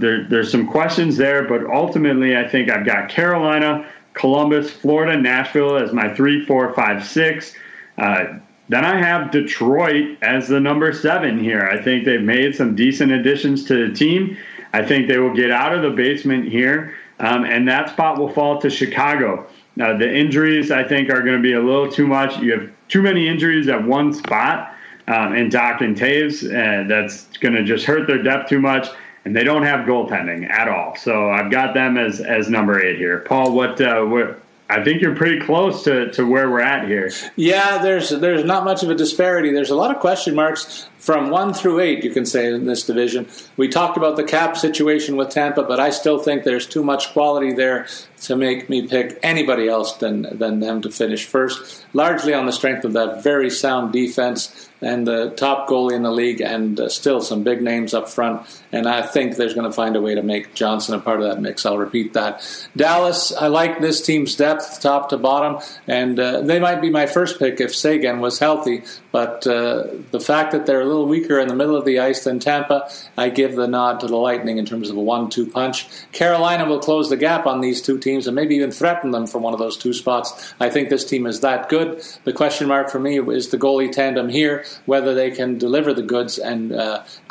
there's some questions there, but ultimately I think I've got Carolina, Columbus, Florida, Nashville as my 3, 4, 5, 6. Then I have Detroit as the number 7 here. I think they've made some decent additions to the team. I think they will get out of the basement here, and that spot will fall to Chicago. Now, the injuries, I think, are going to be a little too much. You have too many injuries at one spot. And Doc and Toews, that's going to just hurt their depth too much. and they don't have goaltending at all. So I've got them as number 8 here. Paul, I think you're pretty close to where we're at here. Yeah, there's not much of a disparity. There's a lot of question marks from 1 through 8, you can say, in this division. We talked about the cap situation with Tampa, but I still think there's too much quality there to make me pick anybody else than them to finish first, largely on the strength of that very sound defense and the top goalie in the league and still some big names up front. And I think there's going to find a way to make Johnson a part of that mix. I'll repeat that. Dallas, I like this team's depth top to bottom, and they might be my first pick if Sagan was healthy, but the fact that they're a little weaker in the middle of the ice than Tampa, I give the nod to the Lightning in terms of a 1-2 punch. Carolina will close the gap on these two teams and maybe even threaten them for one of those two spots. I think this team is that good. The question mark for me is the goalie tandem here, whether they can deliver the goods and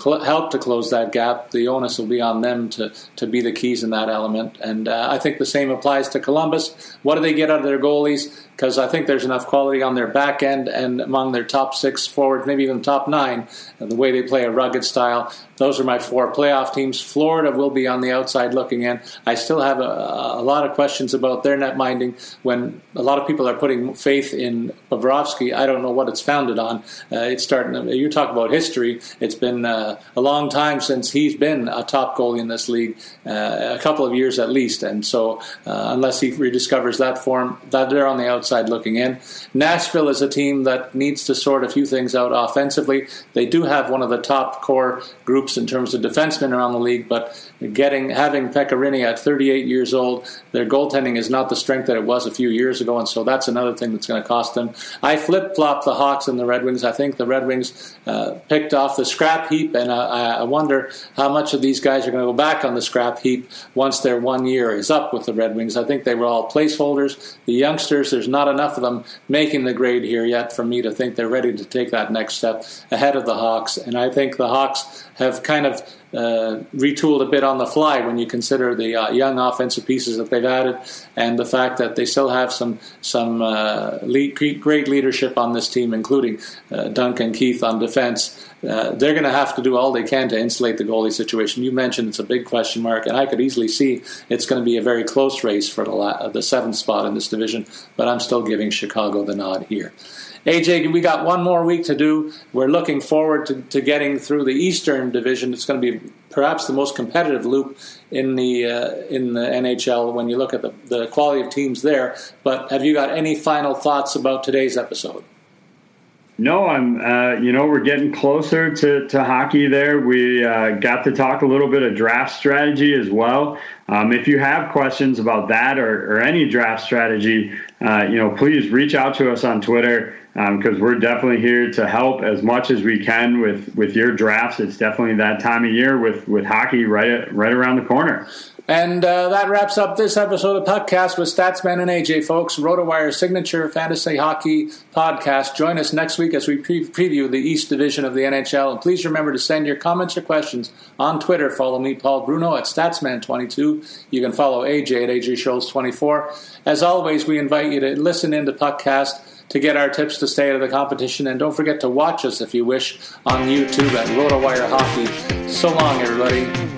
help to close that gap. The onus will be on them to be the keys in that element. And I think the same applies to Columbus. What do they get out of their goalies? Because I think there's enough quality on their back end and among their top 6 forwards, maybe even top 9, the way they play a rugged style. Those are my 4 playoff teams. Florida will be on the outside looking in. I still have a lot of questions about their net minding when a lot of people are putting faith in Bobrovsky. I don't know what it's founded on. It's starting. You talk about history. It's been a long time since he's been a top goalie in this league, a couple of years at least. And so unless he rediscovers that form, that they're on the outside looking in. Nashville is a team that needs to sort a few things out offensively. They do have one of the top core groups in terms of defensemen around the league, but having Pekka Rinne at 38 years old, their goaltending is not the strength that it was a few years ago, and so that's another thing that's going to cost them. I flip-flop the Hawks and the Red Wings. I think the Red Wings picked off the scrap heap, and I wonder how much of these guys are going to go back on the scrap heap once their 1 year is up with the Red Wings. I think they were all placeholders. The youngsters, there's not enough of them making the grade here yet for me to think they're ready to take that next step ahead of the Hawks. And I think the Hawks have kind of retooled a bit on the fly when you consider the young offensive pieces that they've added and the fact that they still have some great leadership on this team, including Duncan Keith on defense. They're going to have to do all they can to insulate the goalie situation. You mentioned it's a big question mark, and I could easily see it's going to be a very close race for the 7th spot in this division, but I'm still giving Chicago the nod here. AJ, we got one more week to do. We're looking forward to getting through the Eastern Division. It's going to be perhaps the most competitive loop in the NHL when you look at the quality of teams there. But have you got any final thoughts about today's episode? No, I'm. We're getting closer to hockey there. We got to talk a little bit of draft strategy as well. If you have questions about that or any draft strategy, please reach out to us on Twitter because we're definitely here to help as much as we can with your drafts. It's definitely that time of year with hockey right around the corner. And that wraps up this episode of Puckcast with Statsman and AJ, folks. Rotowire signature fantasy hockey podcast. Join us next week as we preview the East Division of the NHL. And please remember to send your comments or questions on Twitter. Follow me, Paul Bruno, at Statsman22. You can follow AJ at AJScholes24. As always, we invite you to listen into Puckcast to get our tips to stay out of the competition. And don't forget to watch us, if you wish, on YouTube at Rotowire Hockey. So long, everybody.